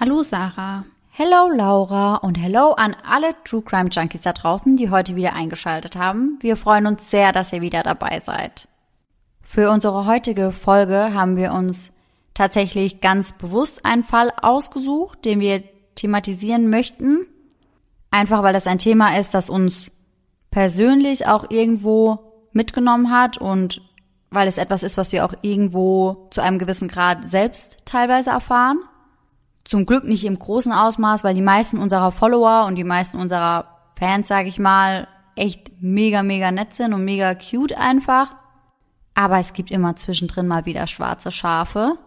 Hallo Sarah. Hello Laura und hello an alle True Crime Junkies da draußen, die heute wieder eingeschaltet haben. Wir freuen uns sehr, dass ihr wieder dabei seid. Für unsere heutige Folge haben wir uns tatsächlich ganz bewusst einen Fall ausgesucht, den wir thematisieren möchten. Einfach weil das ein Thema ist, das uns persönlich auch irgendwo mitgenommen hat und weil es etwas ist, was wir auch irgendwo zu einem gewissen Grad selbst teilweise erfahren. Zum Glück nicht im großen Ausmaß, weil die meisten unserer Follower und die meisten unserer Fans, sage ich mal, echt mega, mega nett sind und mega cute einfach. Aber es gibt immer zwischendrin mal wieder schwarze Schafe.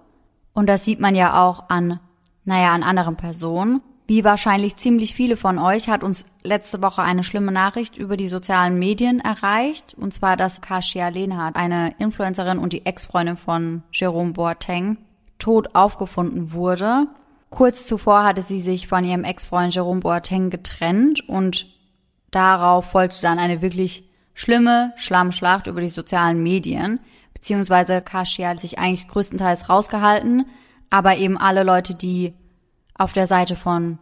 Und das sieht man ja auch an anderen Personen. Wie wahrscheinlich ziemlich viele von euch hat uns letzte Woche eine schlimme Nachricht über die sozialen Medien erreicht. Und zwar, dass Kasia Lenhardt, eine Influencerin und die Ex-Freundin von Jerome Boateng, tot aufgefunden wurde. Kurz zuvor hatte sie sich von ihrem Ex-Freund Jerome Boateng getrennt und darauf folgte dann eine wirklich schlimme Schlammschlacht über die sozialen Medien, beziehungsweise Kasia hat sich eigentlich größtenteils rausgehalten, aber eben alle Leute, die auf der Seite von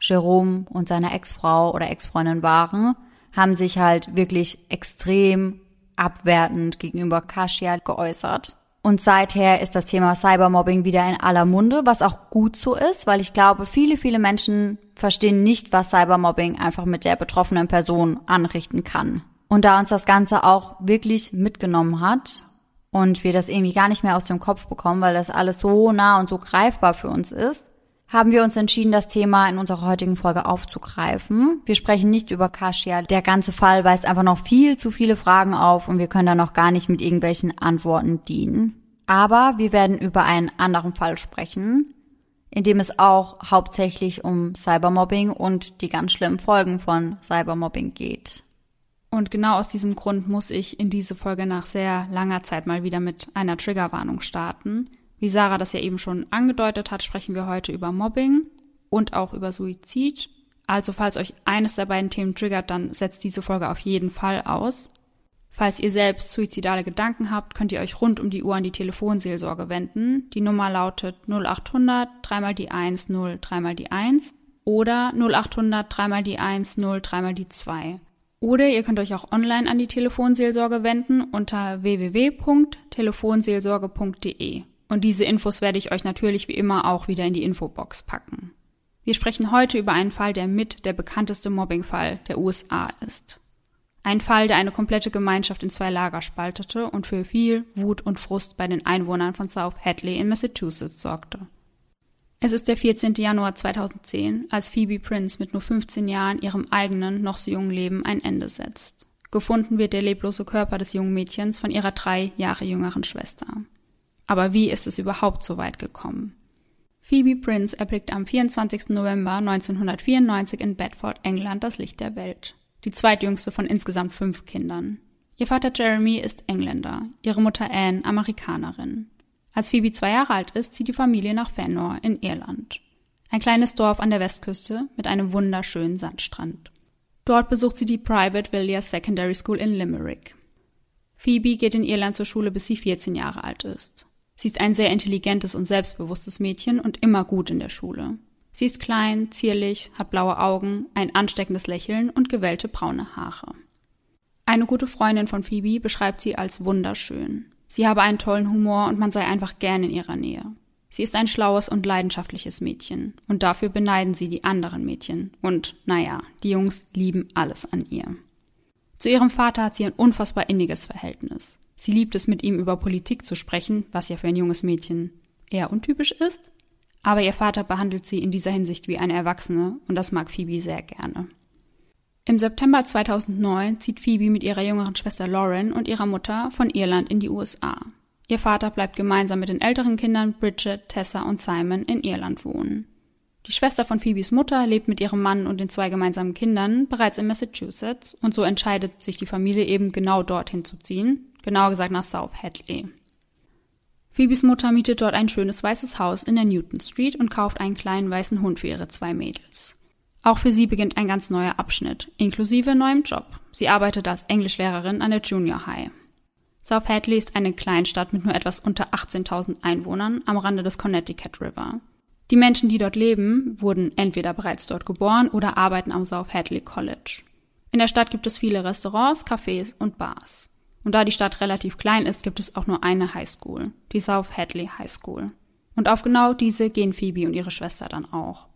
Jerome und seiner Ex-Frau oder Ex-Freundin waren, haben sich halt wirklich extrem abwertend gegenüber Kasia geäußert. Und seither ist das Thema Cybermobbing wieder in aller Munde, was auch gut so ist, weil ich glaube, viele, viele Menschen verstehen nicht, was Cybermobbing einfach mit der betroffenen Person anrichten kann. Und da uns das Ganze auch wirklich mitgenommen hat und wir das irgendwie gar nicht mehr aus dem Kopf bekommen, weil das alles so nah und so greifbar für uns ist, haben wir uns entschieden, das Thema in unserer heutigen Folge aufzugreifen. Wir sprechen nicht über Kasia. Der ganze Fall weist einfach noch viel zu viele Fragen auf und wir können da noch gar nicht mit irgendwelchen Antworten dienen. Aber wir werden über einen anderen Fall sprechen, in dem es auch hauptsächlich um Cybermobbing und die ganz schlimmen Folgen von Cybermobbing geht. Und genau aus diesem Grund muss ich in diese Folge nach sehr langer Zeit mal wieder mit einer Triggerwarnung starten. Wie Sarah das ja eben schon angedeutet hat, sprechen wir heute über Mobbing und auch über Suizid. Also falls euch eines der beiden Themen triggert, dann setzt diese Folge auf jeden Fall aus. Falls ihr selbst suizidale Gedanken habt, könnt ihr euch rund um die Uhr an die Telefonseelsorge wenden. Die Nummer lautet 0800 3 x die 1 0 3 x die 1 oder 0800 3 x die 1 0 3 x die 2. Oder ihr könnt euch auch online an die Telefonseelsorge wenden unter www.telefonseelsorge.de. Und diese Infos werde ich euch natürlich wie immer auch wieder in die Infobox packen. Wir sprechen heute über einen Fall, der mit der bekannteste Mobbingfall der USA ist. Ein Fall, der eine komplette Gemeinschaft in zwei Lager spaltete und für viel Wut und Frust bei den Einwohnern von South Hadley in Massachusetts sorgte. Es ist der 14. Januar 2010, als Phoebe Prince mit nur 15 Jahren ihrem eigenen, noch so jungen Leben ein Ende setzt. Gefunden wird der leblose Körper des jungen Mädchens von ihrer 3 Jahre jüngeren Schwester. Aber wie ist es überhaupt so weit gekommen? Phoebe Prince erblickte am 24. November 1994 in Bedford, England, das Licht der Welt. Die zweitjüngste von insgesamt 5 Kindern. Ihr Vater Jeremy ist Engländer, ihre Mutter Anne Amerikanerin. Als Phoebe 2 Jahre alt ist, zieht die Familie nach Fenor in Irland. Ein kleines Dorf an der Westküste mit einem wunderschönen Sandstrand. Dort besucht sie die Private Villiers Secondary School in Limerick. Phoebe geht in Irland zur Schule, bis sie 14 Jahre alt ist. Sie ist ein sehr intelligentes und selbstbewusstes Mädchen und immer gut in der Schule. Sie ist klein, zierlich, hat blaue Augen, ein ansteckendes Lächeln und gewellte braune Haare. Eine gute Freundin von Phoebe beschreibt sie als wunderschön. Sie habe einen tollen Humor und man sei einfach gern in ihrer Nähe. Sie ist ein schlaues und leidenschaftliches Mädchen und dafür beneiden sie die anderen Mädchen. Und die Jungs lieben alles an ihr. Zu ihrem Vater hat sie ein unfassbar inniges Verhältnis. Sie liebt es, mit ihm über Politik zu sprechen, was ja für ein junges Mädchen eher untypisch ist. Aber ihr Vater behandelt sie in dieser Hinsicht wie eine Erwachsene und das mag Phoebe sehr gerne. Im September 2009 zieht Phoebe mit ihrer jüngeren Schwester Lauren und ihrer Mutter von Irland in die USA. Ihr Vater bleibt gemeinsam mit den älteren Kindern Bridget, Tessa und Simon in Irland wohnen. Die Schwester von Phoebes Mutter lebt mit ihrem Mann und den 2 gemeinsamen Kindern bereits in Massachusetts und so entscheidet sich die Familie eben genau dorthin zu ziehen, genauer gesagt nach South Hadley. Phoebes Mutter mietet dort ein schönes weißes Haus in der Newton Street und kauft einen kleinen weißen Hund für ihre 2 Mädels. Auch für sie beginnt ein ganz neuer Abschnitt, inklusive neuem Job. Sie arbeitet als Englischlehrerin an der Junior High. South Hadley ist eine Kleinstadt mit nur etwas unter 18.000 Einwohnern am Rande des Connecticut River. Die Menschen, die dort leben, wurden entweder bereits dort geboren oder arbeiten am South Hadley College. In der Stadt gibt es viele Restaurants, Cafés und Bars. Und da die Stadt relativ klein ist, gibt es auch nur eine Highschool, die South Hadley High School. Und auf genau diese gehen Phoebe und ihre Schwester dann auch.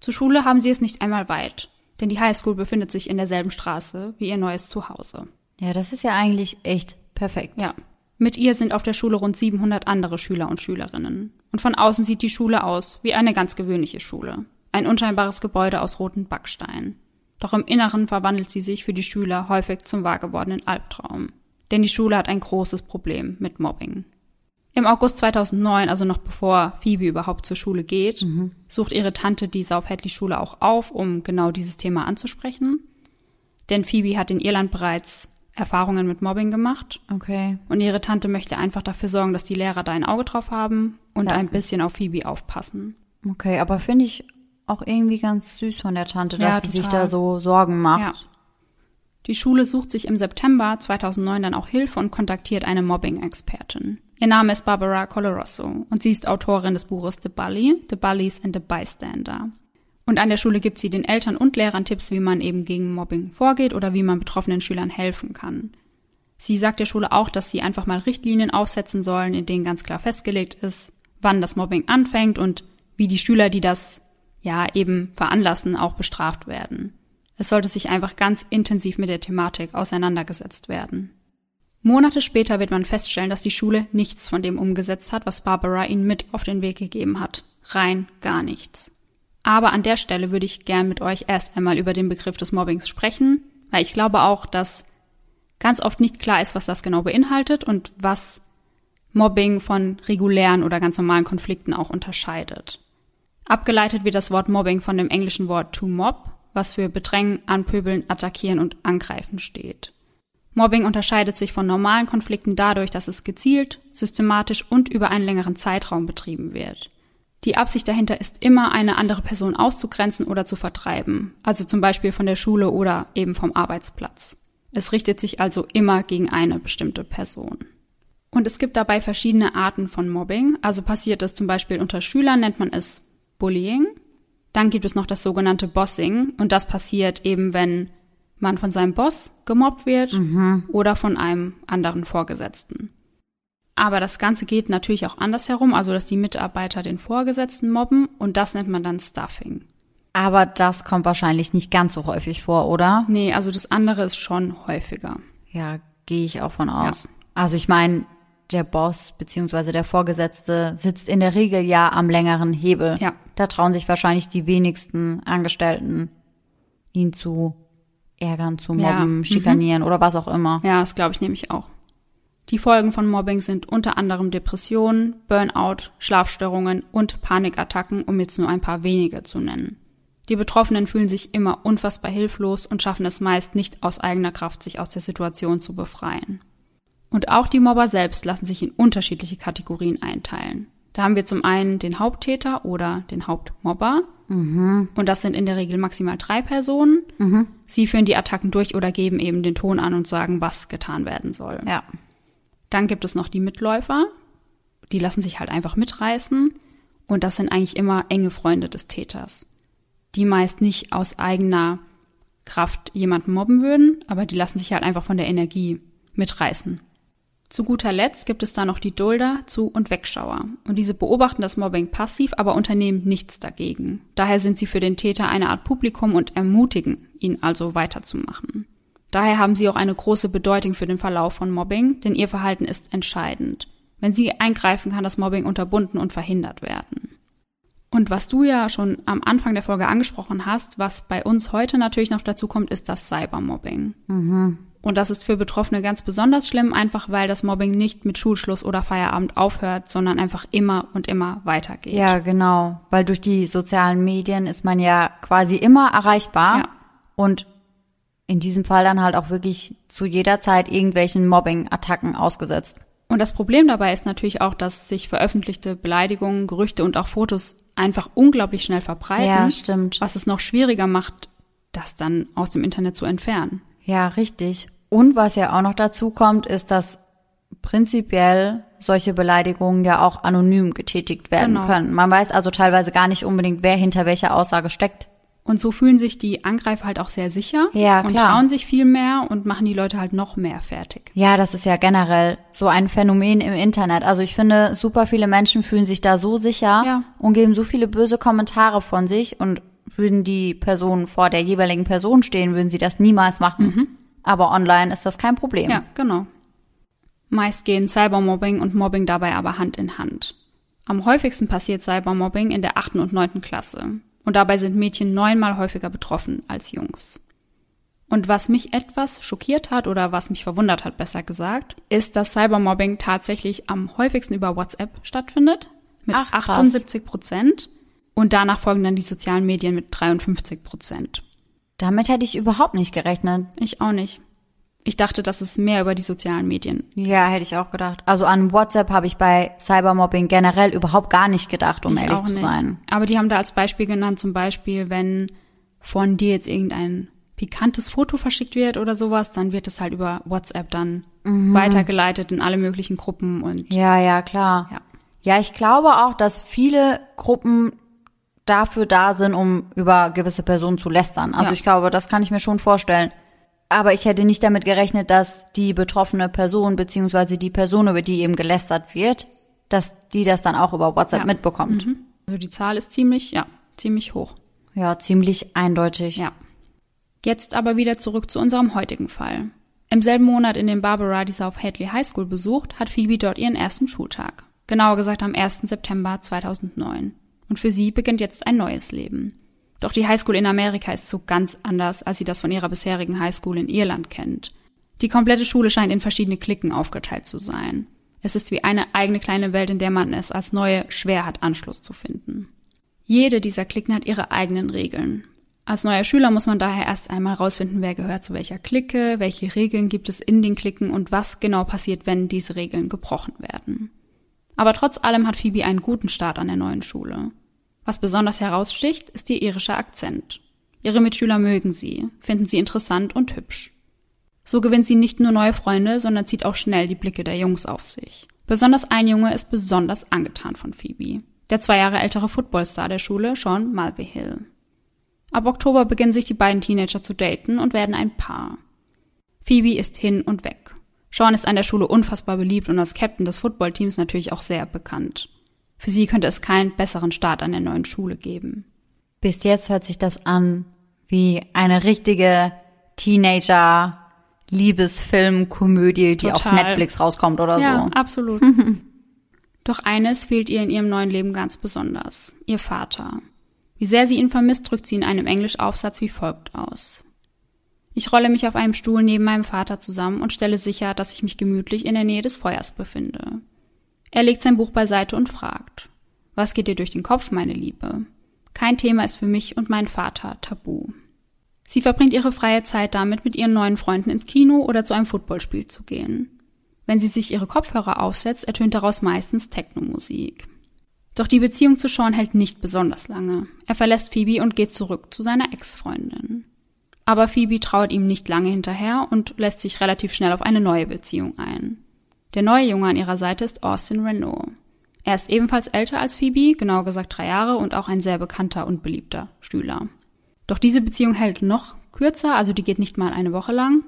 Zur Schule haben sie es nicht einmal weit, denn die Highschool befindet sich in derselben Straße wie ihr neues Zuhause. Ja, das ist ja eigentlich echt perfekt. Ja. Mit ihr sind auf der Schule rund 700 andere Schüler und Schülerinnen. Und von außen sieht die Schule aus wie eine ganz gewöhnliche Schule. Ein unscheinbares Gebäude aus roten Backstein. Doch im Inneren verwandelt sie sich für die Schüler häufig zum wahrgewordenen Albtraum. Denn die Schule hat ein großes Problem mit Mobbing. Im August 2009, also noch bevor Phoebe überhaupt zur Schule geht, sucht ihre Tante die South Hadley Schule auch auf, um genau dieses Thema anzusprechen. Denn Phoebe hat in Irland bereits Erfahrungen mit Mobbing gemacht. Okay. Und ihre Tante möchte einfach dafür sorgen, dass die Lehrer da ein Auge drauf haben und ein bisschen auf Phoebe aufpassen. Okay, aber finde ich auch irgendwie ganz süß von der Tante, dass sie sich da so Sorgen macht. Ja. Die Schule sucht sich im September 2009 dann auch Hilfe und kontaktiert eine Mobbing-Expertin. Ihr Name ist Barbara Coloroso und sie ist Autorin des Buches The Bully, The Bullies and the Bystander. Und an der Schule gibt sie den Eltern und Lehrern Tipps, wie man eben gegen Mobbing vorgeht oder wie man betroffenen Schülern helfen kann. Sie sagt der Schule auch, dass sie einfach mal Richtlinien aufsetzen sollen, in denen ganz klar festgelegt ist, wann das Mobbing anfängt und wie die Schüler, die das eben veranlassen, auch bestraft werden. Es sollte sich einfach ganz intensiv mit der Thematik auseinandergesetzt werden. Monate später wird man feststellen, dass die Schule nichts von dem umgesetzt hat, was Barbara ihnen mit auf den Weg gegeben hat. Rein gar nichts. Aber an der Stelle würde ich gern mit euch erst einmal über den Begriff des Mobbings sprechen, weil ich glaube auch, dass ganz oft nicht klar ist, was das genau beinhaltet und was Mobbing von regulären oder ganz normalen Konflikten auch unterscheidet. Abgeleitet wird das Wort Mobbing von dem englischen Wort to mob, was für Bedrängen, Anpöbeln, Attackieren und Angreifen steht. Mobbing unterscheidet sich von normalen Konflikten dadurch, dass es gezielt, systematisch und über einen längeren Zeitraum betrieben wird. Die Absicht dahinter ist immer, eine andere Person auszugrenzen oder zu vertreiben, also zum Beispiel von der Schule oder eben vom Arbeitsplatz. Es richtet sich also immer gegen eine bestimmte Person. Und es gibt dabei verschiedene Arten von Mobbing, also passiert es zum Beispiel unter Schülern, nennt man es Bullying. Dann gibt es noch das sogenannte Bossing und das passiert eben, wenn man von seinem Boss gemobbt wird oder von einem anderen Vorgesetzten. Aber das Ganze geht natürlich auch andersherum, also dass die Mitarbeiter den Vorgesetzten mobben und das nennt man dann Stuffing. Aber das kommt wahrscheinlich nicht ganz so häufig vor, oder? Nee, also das andere ist schon häufiger. Ja, gehe ich auch von aus. Ja. Also ich meine, der Boss bzw. der Vorgesetzte sitzt in der Regel ja am längeren Hebel. Ja. Da trauen sich wahrscheinlich die wenigsten Angestellten, ihn zu ärgern, zu mobben, schikanieren oder was auch immer. Ja, das glaube ich nämlich auch. Die Folgen von Mobbing sind unter anderem Depressionen, Burnout, Schlafstörungen und Panikattacken, um jetzt nur ein paar wenige zu nennen. Die Betroffenen fühlen sich immer unfassbar hilflos und schaffen es meist nicht aus eigener Kraft, sich aus der Situation zu befreien. Und auch die Mobber selbst lassen sich in unterschiedliche Kategorien einteilen. Da haben wir zum einen den Haupttäter oder den Hauptmobber. Und das sind in der Regel maximal 3 Personen. Sie führen die Attacken durch oder geben eben den Ton an und sagen, was getan werden soll. Ja. Dann gibt es noch die Mitläufer, die lassen sich halt einfach mitreißen und das sind eigentlich immer enge Freunde des Täters, die meist nicht aus eigener Kraft jemanden mobben würden, aber die lassen sich halt einfach von der Energie mitreißen. Zu guter Letzt gibt es da noch die Dulder, Zu- und Wegschauer und diese beobachten das Mobbing passiv, aber unternehmen nichts dagegen. Daher sind sie für den Täter eine Art Publikum und ermutigen ihn also weiterzumachen. Daher haben sie auch eine große Bedeutung für den Verlauf von Mobbing, denn ihr Verhalten ist entscheidend. Wenn sie eingreifen, kann das Mobbing unterbunden und verhindert werden. Und was du ja schon am Anfang der Folge angesprochen hast, was bei uns heute natürlich noch dazu kommt, ist das Cybermobbing. Und das ist für Betroffene ganz besonders schlimm, einfach weil das Mobbing nicht mit Schulschluss oder Feierabend aufhört, sondern einfach immer und immer weitergeht. Ja, genau, weil durch die sozialen Medien ist man ja quasi immer erreichbar und in diesem Fall dann halt auch wirklich zu jeder Zeit irgendwelchen Mobbing-Attacken ausgesetzt. Und das Problem dabei ist natürlich auch, dass sich veröffentlichte Beleidigungen, Gerüchte und auch Fotos einfach unglaublich schnell verbreiten. Ja, stimmt. Was es noch schwieriger macht, das dann aus dem Internet zu entfernen. Ja, richtig. Und was ja auch noch dazu kommt, ist, dass prinzipiell solche Beleidigungen ja auch anonym getätigt werden können. Man weiß also teilweise gar nicht unbedingt, wer hinter welcher Aussage steckt. Und so fühlen sich die Angreifer halt auch sehr sicher und trauen sich viel mehr und machen die Leute halt noch mehr fertig. Ja, das ist ja generell so ein Phänomen im Internet. Also ich finde, super viele Menschen fühlen sich da so sicher und geben so viele böse Kommentare von sich. Und würden die Personen vor der jeweiligen Person stehen, würden sie das niemals machen. Mhm. Aber online ist das kein Problem. Ja, genau. Meist gehen Cybermobbing und Mobbing dabei aber Hand in Hand. Am häufigsten passiert Cybermobbing in der 8. und 9. Klasse. Und dabei sind Mädchen 9-mal häufiger betroffen als Jungs. Und was mich etwas schockiert hat oder was mich verwundert hat, besser gesagt, ist, dass Cybermobbing tatsächlich am häufigsten über WhatsApp stattfindet mit 78% und danach folgen dann die sozialen Medien mit 53%. Damit hätte ich überhaupt nicht gerechnet. Ich auch nicht. Ich dachte, das ist mehr über die sozialen Medien. Ja, hätte ich auch gedacht. Also an WhatsApp habe ich bei Cybermobbing generell überhaupt gar nicht gedacht, um ehrlich zu sein. Aber die haben da als Beispiel genannt, zum Beispiel, wenn von dir jetzt irgendein pikantes Foto verschickt wird oder sowas, dann wird es halt über WhatsApp dann weitergeleitet in alle möglichen Gruppen. Und ja, klar. Ja, ich glaube auch, dass viele Gruppen dafür da sind, um über gewisse Personen zu lästern. Also ich glaube, das kann ich mir schon vorstellen. Aber ich hätte nicht damit gerechnet, dass die betroffene Person beziehungsweise die Person, über die eben gelästert wird, dass die das dann auch über WhatsApp mitbekommt. Mhm. Also die Zahl ist ziemlich hoch. Ja, ziemlich eindeutig. Ja. Jetzt aber wieder zurück zu unserem heutigen Fall. Im selben Monat, in dem Barbara die South Hadley High School besucht, hat Phoebe dort ihren ersten Schultag. Genauer gesagt am 1. September 2009. Und für sie beginnt jetzt ein neues Leben. Doch die Highschool in Amerika ist so ganz anders, als sie das von ihrer bisherigen Highschool in Irland kennt. Die komplette Schule scheint in verschiedene Cliquen aufgeteilt zu sein. Es ist wie eine eigene kleine Welt, in der man es als Neue schwer hat, Anschluss zu finden. Jede dieser Cliquen hat ihre eigenen Regeln. Als neuer Schüler muss man daher erst einmal rausfinden, wer gehört zu welcher Clique, welche Regeln gibt es in den Cliquen und was genau passiert, wenn diese Regeln gebrochen werden. Aber trotz allem hat Phoebe einen guten Start an der neuen Schule. Was besonders heraussticht, ist ihr irischer Akzent. Ihre Mitschüler mögen sie, finden sie interessant und hübsch. So gewinnt sie nicht nur neue Freunde, sondern zieht auch schnell die Blicke der Jungs auf sich. Besonders ein Junge ist besonders angetan von Phoebe. Der 2 Jahre ältere Footballstar der Schule, Sean Mulvey Hill. Ab Oktober beginnen sich die beiden Teenager zu daten und werden ein Paar. Phoebe ist hin und weg. Sean ist an der Schule unfassbar beliebt und als Captain des Footballteams natürlich auch sehr bekannt. Für sie könnte es keinen besseren Start an der neuen Schule geben. Bis jetzt hört sich das an wie eine richtige Teenager-Liebesfilm-Komödie, die auf Netflix rauskommt oder so. Ja, absolut. Doch eines fehlt ihr in ihrem neuen Leben ganz besonders, ihr Vater. Wie sehr sie ihn vermisst, drückt sie in einem Englischaufsatz wie folgt aus. Ich rolle mich auf einem Stuhl neben meinem Vater zusammen und stelle sicher, dass ich mich gemütlich in der Nähe des Feuers befinde. Er legt sein Buch beiseite und fragt, was geht dir durch den Kopf, meine Liebe? Kein Thema ist für mich und meinen Vater tabu. Sie verbringt ihre freie Zeit damit, mit ihren neuen Freunden ins Kino oder zu einem Footballspiel zu gehen. Wenn sie sich ihre Kopfhörer aufsetzt, ertönt daraus meistens Techno-Musik. Doch die Beziehung zu Sean hält nicht besonders lange. Er verlässt Phoebe und geht zurück zu seiner Ex-Freundin. Aber Phoebe trauert ihm nicht lange hinterher und lässt sich relativ schnell auf eine neue Beziehung ein. Der neue Junge an ihrer Seite ist Austin Renaud. Er ist ebenfalls älter als Phoebe, genauer gesagt 3 Jahre und auch ein sehr bekannter und beliebter Schüler. Doch diese Beziehung hält noch kürzer, also die geht nicht mal eine Woche lang,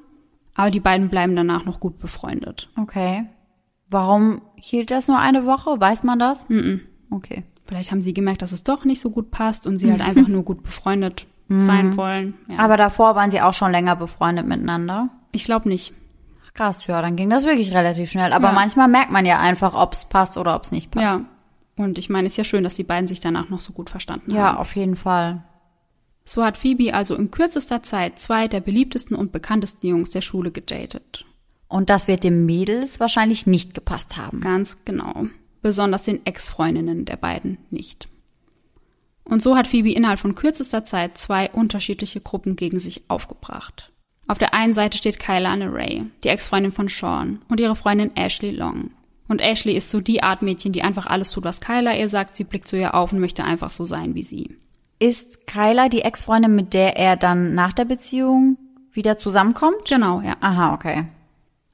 aber die beiden bleiben danach noch gut befreundet. Okay. Warum hielt das nur eine Woche? Weiß man das? Okay. Vielleicht haben sie gemerkt, dass es doch nicht so gut passt und sie halt einfach nur gut befreundet sein wollen. Ja. Aber davor waren sie auch schon länger befreundet miteinander? Ich glaube nicht. Krass, ja, dann ging das wirklich relativ schnell. Aber manchmal merkt man ja einfach, ob es passt oder ob es nicht passt. Ja, und ich meine, es ist ja schön, dass die beiden sich danach noch so gut verstanden haben. Ja, auf jeden Fall. So hat Phoebe also in kürzester Zeit 2 der beliebtesten und bekanntesten Jungs der Schule gedatet. Und das wird den Mädels wahrscheinlich nicht gepasst haben. Ganz genau. Besonders den Ex-Freundinnen der beiden nicht. Und so hat Phoebe innerhalb von kürzester Zeit 2 unterschiedliche Gruppen gegen sich aufgebracht. Auf der einen Seite steht Kayla Anne Ray, die Ex-Freundin von Sean, und ihre Freundin Ashley Long. Und Ashley ist so die Art Mädchen, die einfach alles tut, was Kayla ihr sagt. Sie blickt zu ihr auf und möchte einfach so sein wie sie. Ist Kayla die Ex-Freundin, mit der er dann nach der Beziehung wieder zusammenkommt? Genau, ja. Aha, okay.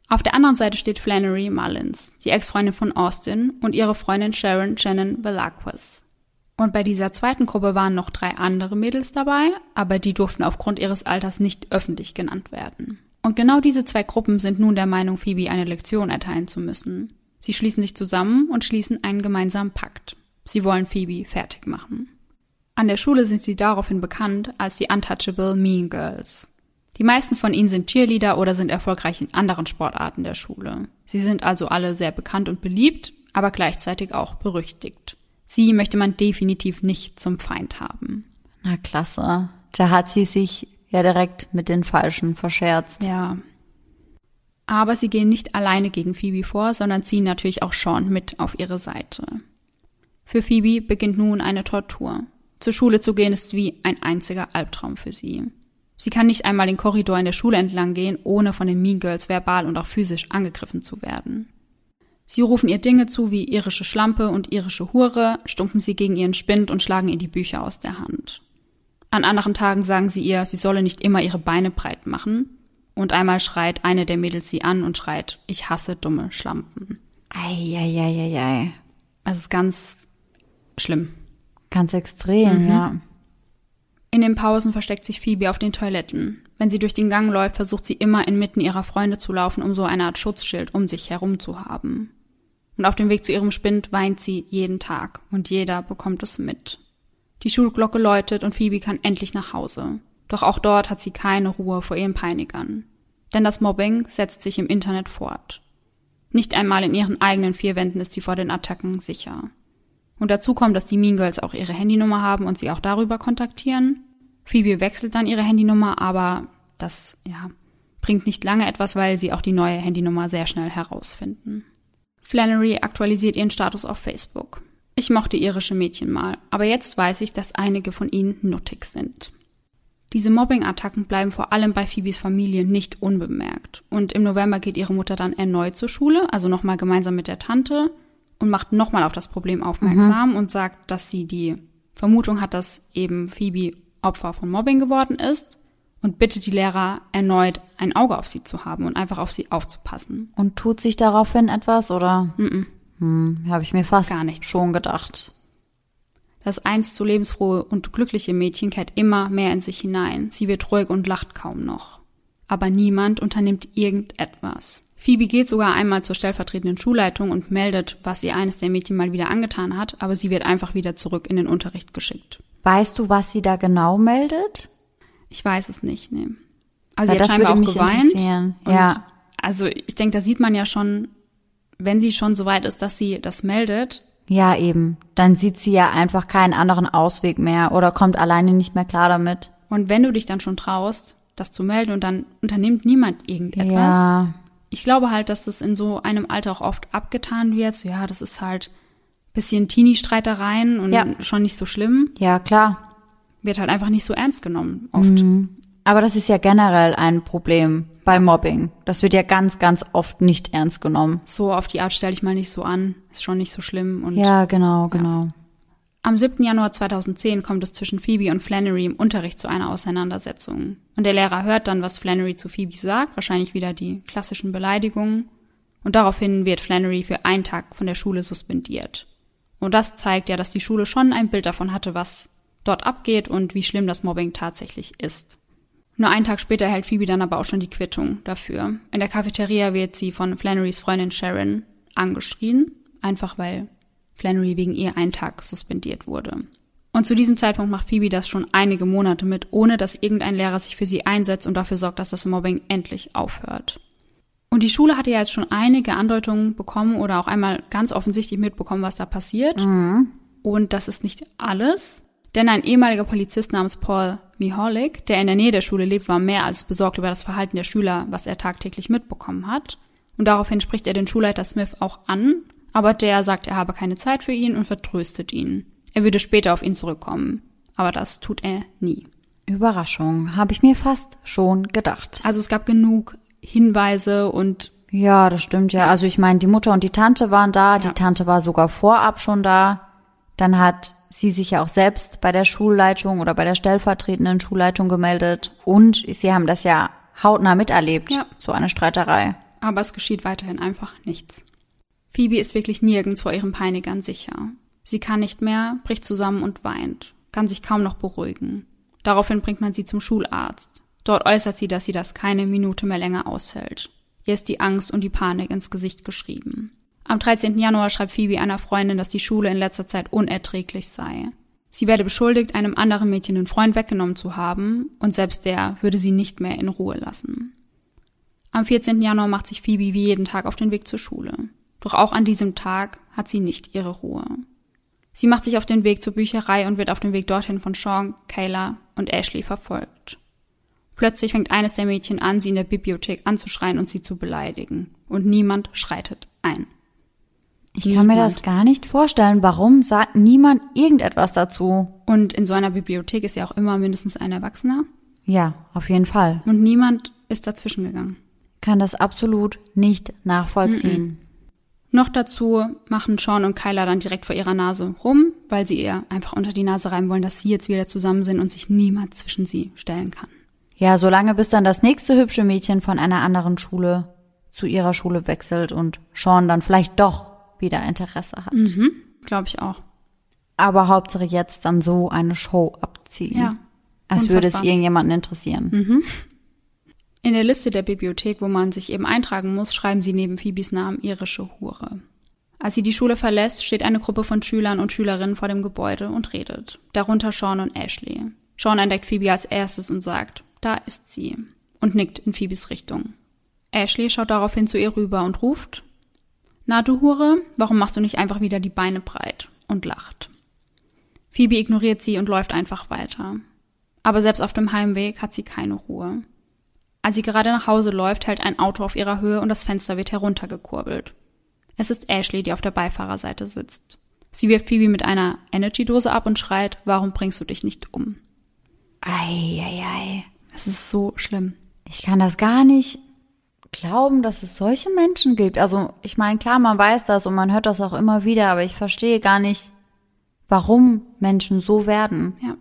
Auf der anderen Seite steht Flannery Mullins, die Ex-Freundin von Austin und ihre Freundin Sharon Chanon Velazquez. Und bei dieser zweiten Gruppe waren noch 3 andere Mädels dabei, aber die durften aufgrund ihres Alters nicht öffentlich genannt werden. Und genau diese 2 Gruppen sind nun der Meinung, Phoebe eine Lektion erteilen zu müssen. Sie schließen sich zusammen und schließen einen gemeinsamen Pakt. Sie wollen Phoebe fertig machen. An der Schule sind sie daraufhin bekannt als die Untouchable Mean Girls. Die meisten von ihnen sind Cheerleader oder sind erfolgreich in anderen Sportarten der Schule. Sie sind also alle sehr bekannt und beliebt, aber gleichzeitig auch berüchtigt. Sie möchte man definitiv nicht zum Feind haben. Na klasse, da hat sie sich ja direkt mit den Falschen verscherzt. Ja. Aber sie gehen nicht alleine gegen Phoebe vor, sondern ziehen natürlich auch Sean mit auf ihre Seite. Für Phoebe beginnt nun eine Tortur. Zur Schule zu gehen ist wie ein einziger Albtraum für sie. Sie kann nicht einmal den Korridor in der Schule entlang gehen, ohne von den Mean Girls verbal und auch physisch angegriffen zu werden. Sie rufen ihr Dinge zu wie irische Schlampe und irische Hure, stumpfen sie gegen ihren Spind und schlagen ihr die Bücher aus der Hand. An anderen Tagen sagen sie ihr, sie solle nicht immer ihre Beine breit machen. Und einmal schreit eine der Mädels sie an und schreit, ich hasse dumme Schlampen. Eieieiei. Das ist ganz schlimm. Ganz extrem, ja. In den Pausen versteckt sich Phoebe auf den Toiletten. Wenn sie durch den Gang läuft, versucht sie immer inmitten ihrer Freunde zu laufen, um so eine Art Schutzschild um sich herum zu haben. Und auf dem Weg zu ihrem Spind weint sie jeden Tag und jeder bekommt es mit. Die Schulglocke läutet und Phoebe kann endlich nach Hause. Doch auch dort hat sie keine Ruhe vor ihren Peinigern. Denn das Mobbing setzt sich im Internet fort. Nicht einmal in ihren eigenen 4 Wänden ist sie vor den Attacken sicher. Und dazu kommt, dass die Mean Girls auch ihre Handynummer haben und sie auch darüber kontaktieren. Phoebe wechselt dann ihre Handynummer, aber das, bringt nicht lange etwas, weil sie auch die neue Handynummer sehr schnell herausfinden. Flannery aktualisiert ihren Status auf Facebook. Ich mochte irische Mädchen mal, aber jetzt weiß ich, dass einige von ihnen nuttig sind. Diese Mobbing-Attacken bleiben vor allem bei Phoebes Familie nicht unbemerkt. Und im November geht ihre Mutter dann erneut zur Schule, also nochmal gemeinsam mit der Tante, und macht nochmal auf das Problem aufmerksam und sagt, dass sie die Vermutung hat, dass eben Phoebe Opfer von Mobbing geworden ist und bittet die Lehrer erneut, ein Auge auf sie zu haben und einfach auf sie aufzupassen. Und tut sich daraufhin etwas, oder? Habe ich mir fast gar nichts schon gedacht. Das einst so lebensfrohe und glückliche Mädchen kehrt immer mehr in sich hinein. Sie wird ruhig und lacht kaum noch. Aber niemand unternimmt irgendetwas. Phoebe geht sogar einmal zur stellvertretenden Schulleitung und meldet, was ihr eines der Mädchen mal wieder angetan hat, aber sie wird einfach wieder zurück in den Unterricht geschickt. Weißt du, was sie da genau meldet? Ich weiß es nicht, nee. Aber sie hat scheinbar auch geweint. Ja. Also ich denke, da sieht man ja schon, wenn sie schon so weit ist, dass sie das meldet. Ja, eben. Dann sieht sie ja einfach keinen anderen Ausweg mehr oder kommt alleine nicht mehr klar damit. Und wenn du dich dann schon traust, das zu melden und dann unternimmt niemand irgendetwas. Ja. Ich glaube halt, dass das in so einem Alter auch oft abgetan wird. So, ja, das ist halt ein bisschen Teenie-Streitereien und schon nicht so schlimm. Ja, klar. Wird halt einfach nicht so ernst genommen oft. Mhm. Aber das ist ja generell ein Problem bei Mobbing. Das wird ja ganz, ganz oft nicht ernst genommen. So auf die Art, stell dich mal nicht so an, ist schon nicht so schlimm. Und ja, genau. Am 7. Januar 2010 kommt es zwischen Phoebe und Flannery im Unterricht zu einer Auseinandersetzung. Und der Lehrer hört dann, was Flannery zu Phoebe sagt, wahrscheinlich wieder die klassischen Beleidigungen. Und daraufhin wird Flannery für einen Tag von der Schule suspendiert. Und das zeigt ja, dass die Schule schon ein Bild davon hatte, was dort abgeht und wie schlimm das Mobbing tatsächlich ist. Nur einen Tag später erhält Phoebe dann aber auch schon die Quittung dafür. In der Cafeteria wird sie von Flannerys Freundin Sharon angeschrien, einfach weil Flannery wegen ihr einen Tag suspendiert wurde. Und zu diesem Zeitpunkt macht Phoebe das schon einige Monate mit, ohne dass irgendein Lehrer sich für sie einsetzt und dafür sorgt, dass das Mobbing endlich aufhört. Und die Schule hatte ja jetzt schon einige Andeutungen bekommen oder auch einmal ganz offensichtlich mitbekommen, was da passiert. Mhm. Und das ist nicht alles, denn ein ehemaliger Polizist namens Paul Mihalik, der in der Nähe der Schule lebt, war mehr als besorgt über das Verhalten der Schüler, was er tagtäglich mitbekommen hat. Und daraufhin spricht er den Schulleiter Smith auch an, aber der sagt, er habe keine Zeit für ihn und vertröstet ihn. Er würde später auf ihn zurückkommen. Aber das tut er nie. Überraschung, habe ich mir fast schon gedacht. Also es gab genug Hinweise und... Ja, das stimmt ja. Also ich meine, die Mutter und die Tante waren da. Ja. Die Tante war sogar vorab schon da. Dann hat sie sich ja auch selbst bei der Schulleitung oder bei der stellvertretenden Schulleitung gemeldet. Und sie haben das ja hautnah miterlebt, so eine Streiterei. aber es geschieht weiterhin einfach nichts. Phoebe ist wirklich nirgends vor ihren Peinigern sicher. Sie kann nicht mehr, bricht zusammen und weint, kann sich kaum noch beruhigen. Daraufhin bringt man sie zum Schularzt. Dort äußert sie, dass sie das keine Minute mehr länger aushält. Ihr ist die Angst und die Panik ins Gesicht geschrieben. Am 13. Januar schreibt Phoebe einer Freundin, dass die Schule in letzter Zeit unerträglich sei. Sie werde beschuldigt, einem anderen Mädchen den Freund weggenommen zu haben, und selbst der würde sie nicht mehr in Ruhe lassen. Am 14. Januar macht sich Phoebe wie jeden Tag auf den Weg zur Schule. Doch auch an diesem Tag hat sie nicht ihre Ruhe. Sie macht sich auf den Weg zur Bücherei und wird auf dem Weg dorthin von Sean, Kayla und Ashley verfolgt. Plötzlich fängt eines der Mädchen an, sie in der Bibliothek anzuschreien und sie zu beleidigen. Und niemand schreitet ein. Ich kann mir das gar nicht vorstellen. Warum sagt niemand irgendetwas dazu? Und in so einer Bibliothek ist ja auch immer mindestens ein Erwachsener. Ja, auf jeden Fall. Und niemand ist dazwischen gegangen. Kann das absolut nicht nachvollziehen. Noch dazu machen Sean und Kayla dann direkt vor ihrer Nase rum, weil sie ihr einfach unter die Nase reiben wollen, dass sie jetzt wieder zusammen sind und sich niemand zwischen sie stellen kann. Ja, solange bis dann das nächste hübsche Mädchen von einer anderen Schule zu ihrer Schule wechselt und Sean dann vielleicht doch wieder Interesse hat. Mhm, glaube ich auch. Aber Hauptsache jetzt dann so eine Show abziehen. Ja, als würde es irgendjemanden interessieren. Mhm. In der Liste der Bibliothek, wo man sich eben eintragen muss, schreiben sie neben Phoebes Namen irische Hure. Als sie die Schule verlässt, steht eine Gruppe von Schülern und Schülerinnen vor dem Gebäude und redet. Darunter Sean und Ashley. Sean entdeckt Phoebe als erstes und sagt, da ist sie, und nickt in Phoebes Richtung. Ashley schaut daraufhin zu ihr rüber und ruft, na du Hure, warum machst du nicht einfach wieder die Beine breit? Und lacht. Phoebe ignoriert sie und läuft einfach weiter. Aber selbst auf dem Heimweg hat sie keine Ruhe. Als sie gerade nach Hause läuft, hält ein Auto auf ihrer Höhe und das Fenster wird heruntergekurbelt. Es ist Ashley, die auf der Beifahrerseite sitzt. Sie wirft Phoebe mit einer Energydose ab und schreit, warum bringst du dich nicht um? Ei, ei, ei. Das ist so schlimm. Ich kann das gar nicht glauben, dass es solche Menschen gibt. Also ich meine, klar, man weiß das und man hört das auch immer wieder, aber ich verstehe gar nicht, warum Menschen so werden. Ja.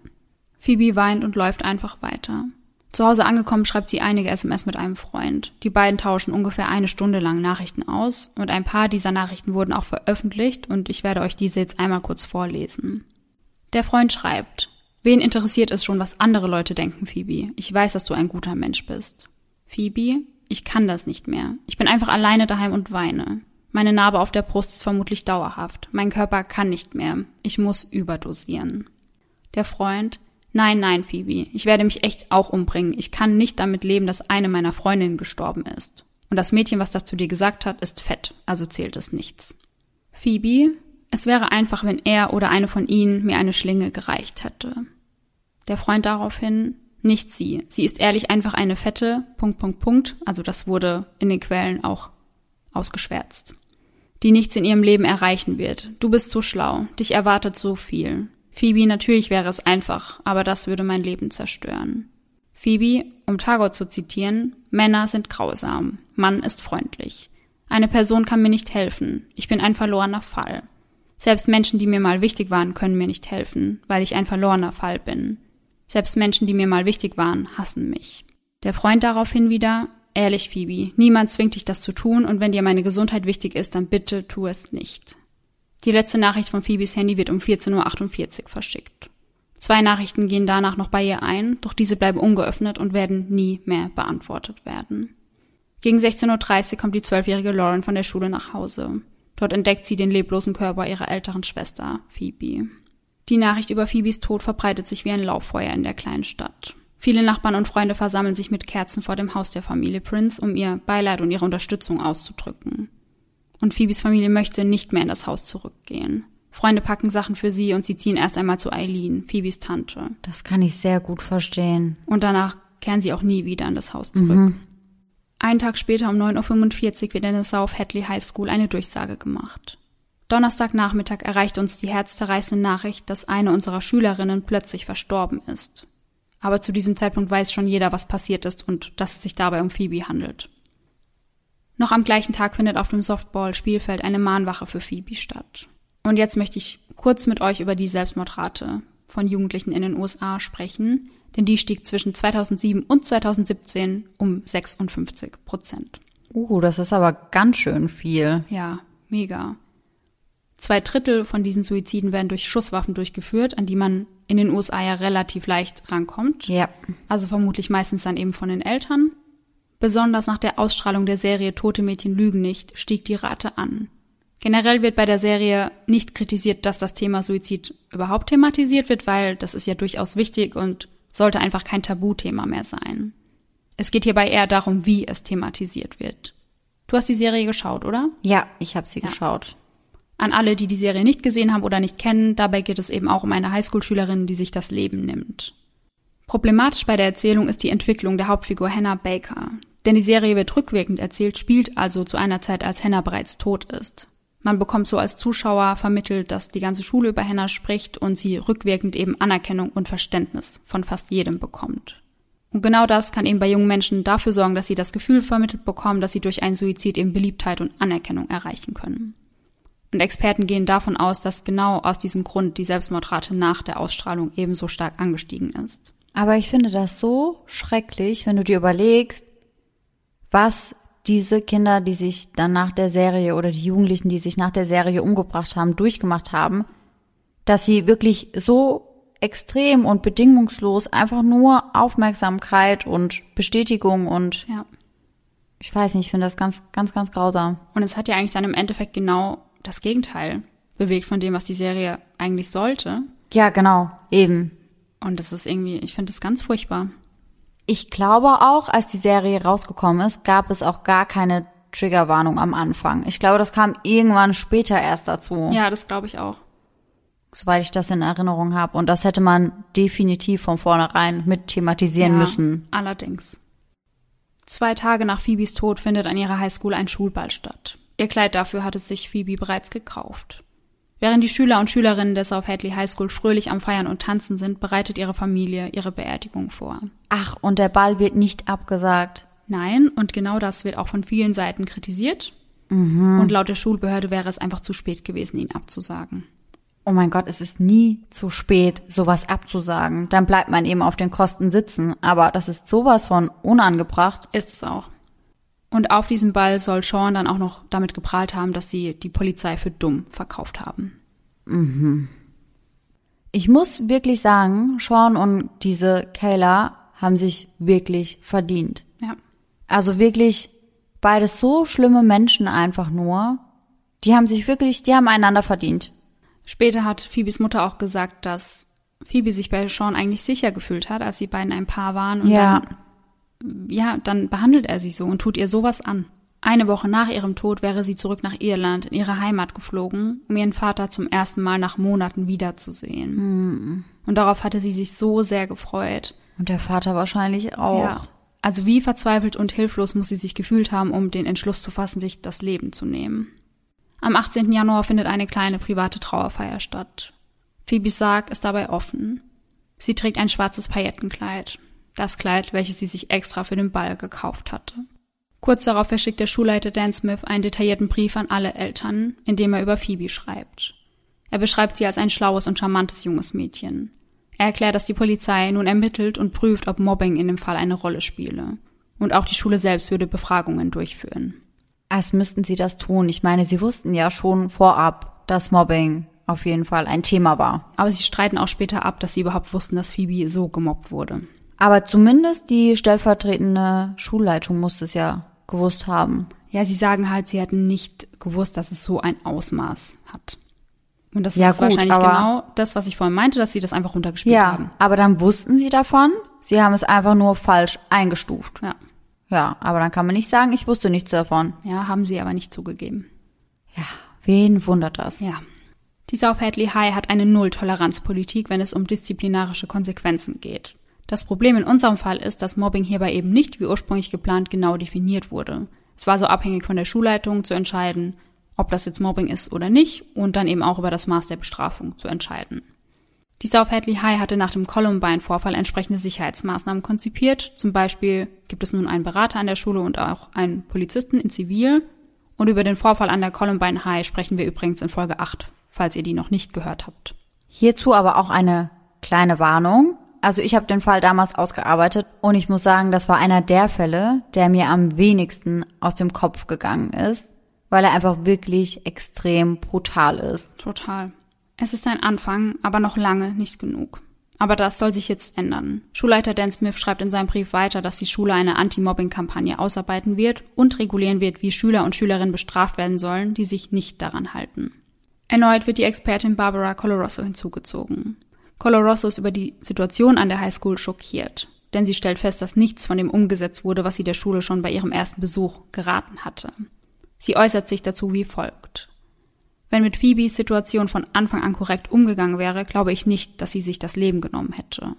Phoebe weint und läuft einfach weiter. Zu Hause angekommen, schreibt sie einige SMS mit einem Freund. Die beiden tauschen ungefähr eine Stunde lang Nachrichten aus und ein paar dieser Nachrichten wurden auch veröffentlicht und ich werde euch diese jetzt einmal kurz vorlesen. Der Freund schreibt, wen interessiert es schon, was andere Leute denken, Phoebe? Ich weiß, dass du ein guter Mensch bist. Phoebe, ich kann das nicht mehr. Ich bin einfach alleine daheim und weine. Meine Narbe auf der Brust ist vermutlich dauerhaft. Mein Körper kann nicht mehr. Ich muss überdosieren. Der Freund, nein, nein, Phoebe, ich werde mich echt auch umbringen. Ich kann nicht damit leben, dass eine meiner Freundinnen gestorben ist. Und das Mädchen, was das zu dir gesagt hat, ist fett, also zählt es nichts. Phoebe, es wäre einfach, wenn er oder eine von ihnen mir eine Schlinge gereicht hätte. Der Freund daraufhin, nicht sie. Sie ist ehrlich einfach eine fette, .. Also das wurde in den Quellen auch ausgeschwärzt. Die nichts in ihrem Leben erreichen wird. Du bist so schlau, dich erwartet so viel. Phoebe, natürlich wäre es einfach, aber das würde mein Leben zerstören. Phoebe, um Tagore zu zitieren, Männer sind grausam, Mann ist freundlich. Eine Person kann mir nicht helfen, ich bin ein verlorener Fall. Selbst Menschen, die mir mal wichtig waren, können mir nicht helfen, weil ich ein verlorener Fall bin. Selbst Menschen, die mir mal wichtig waren, hassen mich. Der Freund daraufhin wieder, ehrlich Phoebe, niemand zwingt dich das zu tun und wenn dir meine Gesundheit wichtig ist, dann bitte tu es nicht. Die letzte Nachricht von Phoebes Handy wird um 14:48 Uhr verschickt. 2 Nachrichten gehen danach noch bei ihr ein, doch diese bleiben ungeöffnet und werden nie mehr beantwortet werden. Gegen 16:30 Uhr kommt die 12-jährige Lauren von der Schule nach Hause. Dort entdeckt sie den leblosen Körper ihrer älteren Schwester, Phoebe. Die Nachricht über Phoebes Tod verbreitet sich wie ein Lauffeuer in der kleinen Stadt. Viele Nachbarn und Freunde versammeln sich mit Kerzen vor dem Haus der Familie Prince, um ihr Beileid und ihre Unterstützung auszudrücken. Und Phoebes Familie möchte nicht mehr in das Haus zurückgehen. Freunde packen Sachen für sie und sie ziehen erst einmal zu Eileen, Phoebes Tante. Das kann ich sehr gut verstehen. Und danach kehren sie auch nie wieder in das Haus zurück. Mhm. Einen Tag später um 9:45 Uhr wird in der South Hadley High School eine Durchsage gemacht. Donnerstagnachmittag erreicht uns die herzzerreißende Nachricht, dass eine unserer Schülerinnen plötzlich verstorben ist. Aber zu diesem Zeitpunkt weiß schon jeder, was passiert ist und dass es sich dabei um Phoebe handelt. Noch am gleichen Tag findet auf dem Softball-Spielfeld eine Mahnwache für Phoebe statt. Und jetzt möchte ich kurz mit euch über die Selbstmordrate von Jugendlichen in den USA sprechen, denn die stieg zwischen 2007 und 2017 um 56%. Das ist aber ganz schön viel. Ja, mega. 2/3 von diesen Suiziden werden durch Schusswaffen durchgeführt, an die man in den USA ja relativ leicht rankommt. Ja. Also vermutlich meistens dann eben von den Eltern. Besonders nach der Ausstrahlung der Serie Tote Mädchen lügen nicht stieg die Rate an. Generell wird bei der Serie nicht kritisiert, dass das Thema Suizid überhaupt thematisiert wird, weil das ist ja durchaus wichtig und sollte einfach kein Tabuthema mehr sein. Es geht hierbei eher darum, wie es thematisiert wird. Du hast die Serie geschaut, oder? Ja, ich habe sie geschaut. An alle, die die Serie nicht gesehen haben oder nicht kennen, dabei geht es eben auch um eine Highschool-Schülerin, die sich das Leben nimmt. Problematisch bei der Erzählung ist die Entwicklung der Hauptfigur Hannah Baker. Denn die Serie wird rückwirkend erzählt, spielt also zu einer Zeit, als Hannah bereits tot ist. Man bekommt so als Zuschauer vermittelt, dass die ganze Schule über Hannah spricht und sie rückwirkend eben Anerkennung und Verständnis von fast jedem bekommt. Und genau das kann eben bei jungen Menschen dafür sorgen, dass sie das Gefühl vermittelt bekommen, dass sie durch einen Suizid eben Beliebtheit und Anerkennung erreichen können. Und Experten gehen davon aus, dass genau aus diesem Grund die Selbstmordrate nach der Ausstrahlung ebenso stark angestiegen ist. Aber ich finde das so schrecklich, wenn du dir überlegst, was diese Kinder, die sich dann nach der Serie oder die Jugendlichen, die sich nach der Serie umgebracht haben, durchgemacht haben, dass sie wirklich so extrem und bedingungslos einfach nur Aufmerksamkeit und Bestätigung und ich weiß nicht, ich finde das ganz, ganz, ganz grausam. Und es hat ja eigentlich dann im Endeffekt genau das Gegenteil bewegt von dem, was die Serie eigentlich sollte. Ja, genau, eben. Und das ist irgendwie, ich finde das ganz furchtbar. Ich glaube auch, als die Serie rausgekommen ist, gab es auch gar keine Triggerwarnung am Anfang. Ich glaube, das kam irgendwann später erst dazu. Ja, das glaube ich auch. Soweit ich das in Erinnerung habe. Und das hätte man definitiv von vornherein mit thematisieren müssen. Allerdings. 2 Tage nach Phoebes Tod findet an ihrer Highschool ein Schulball statt. Ihr Kleid dafür hatte sich Phoebe bereits gekauft. Während die Schüler und Schülerinnen der South Hadley High School fröhlich am Feiern und Tanzen sind, bereitet ihre Familie ihre Beerdigung vor. Ach, und der Ball wird nicht abgesagt. Nein, und genau das wird auch von vielen Seiten kritisiert. Mhm. Und laut der Schulbehörde wäre es einfach zu spät gewesen, ihn abzusagen. Oh mein Gott, es ist nie zu spät, sowas abzusagen. Dann bleibt man eben auf den Kosten sitzen. Aber das ist sowas von unangebracht. Ist es auch. Und auf diesem Ball soll Sean dann auch noch damit geprahlt haben, dass sie die Polizei für dumm verkauft haben. Mhm. Ich muss wirklich sagen, Sean und diese Kayla haben sich wirklich verdient. Ja. Also wirklich beides so schlimme Menschen einfach nur. Die haben einander verdient. Später hat Phoebes Mutter auch gesagt, dass Phoebe sich bei Sean eigentlich sicher gefühlt hat, als die beiden ein Paar waren und dann behandelt er sie so und tut ihr sowas an. Eine Woche nach ihrem Tod wäre sie zurück nach Irland, in ihre Heimat geflogen, um ihren Vater zum ersten Mal nach Monaten wiederzusehen. Mhm. Und darauf hatte sie sich so sehr gefreut. Und der Vater wahrscheinlich auch. Ja. Also wie verzweifelt und hilflos muss sie sich gefühlt haben, um den Entschluss zu fassen, sich das Leben zu nehmen. Am 18. Januar findet eine kleine private Trauerfeier statt. Phoebes Sarg ist dabei offen. Sie trägt ein schwarzes Paillettenkleid. Das Kleid, welches sie sich extra für den Ball gekauft hatte. Kurz darauf verschickt der Schulleiter Dan Smith einen detaillierten Brief an alle Eltern, in dem er über Phoebe schreibt. Er beschreibt sie als ein schlaues und charmantes junges Mädchen. Er erklärt, dass die Polizei nun ermittelt und prüft, ob Mobbing in dem Fall eine Rolle spiele. Und auch die Schule selbst würde Befragungen durchführen. Als müssten sie das tun. Ich meine, sie wussten ja schon vorab, dass Mobbing auf jeden Fall ein Thema war. Aber sie streiten auch später ab, dass sie überhaupt wussten, dass Phoebe so gemobbt wurde. Aber zumindest die stellvertretende Schulleitung musste es ja gewusst haben. Ja, sie sagen halt, sie hätten nicht gewusst, dass es so ein Ausmaß hat. Und das ist wahrscheinlich genau das, was ich vorhin meinte, dass sie das einfach runtergespielt haben. Ja, aber dann wussten sie davon, sie haben es einfach nur falsch eingestuft. Ja, aber dann kann man nicht sagen, ich wusste nichts davon. Ja, haben sie aber nicht zugegeben. Ja, wen wundert das? Ja. Die South Hadley High hat eine Null-Toleranz-Politik, wenn es um disziplinarische Konsequenzen geht. Das Problem in unserem Fall ist, dass Mobbing hierbei eben nicht, wie ursprünglich geplant, genau definiert wurde. Es war so abhängig von der Schulleitung zu entscheiden, ob das jetzt Mobbing ist oder nicht und dann eben auch über das Maß der Bestrafung zu entscheiden. Die South Hadley High hatte nach dem Columbine-Vorfall entsprechende Sicherheitsmaßnahmen konzipiert. Zum Beispiel gibt es nun einen Berater an der Schule und auch einen Polizisten in Zivil. Und über den Vorfall an der Columbine High sprechen wir übrigens in Folge 8, falls ihr die noch nicht gehört habt. Hierzu aber auch eine kleine Warnung. Also ich habe den Fall damals ausgearbeitet und ich muss sagen, das war einer der Fälle, der mir am wenigsten aus dem Kopf gegangen ist, weil er einfach wirklich extrem brutal ist. Total. Es ist ein Anfang, aber noch lange nicht genug. Aber das soll sich jetzt ändern. Schulleiter Dan Smith schreibt in seinem Brief weiter, dass die Schule eine Anti-Mobbing-Kampagne ausarbeiten wird und regulieren wird, wie Schüler und Schülerinnen bestraft werden sollen, die sich nicht daran halten. Erneut wird die Expertin Barbara Coloroso hinzugezogen. Coloroso ist über die Situation an der Highschool schockiert, denn sie stellt fest, dass nichts von dem umgesetzt wurde, was sie der Schule schon bei ihrem ersten Besuch geraten hatte. Sie äußert sich dazu wie folgt. Wenn mit Phoebes Situation von Anfang an korrekt umgegangen wäre, glaube ich nicht, dass sie sich das Leben genommen hätte.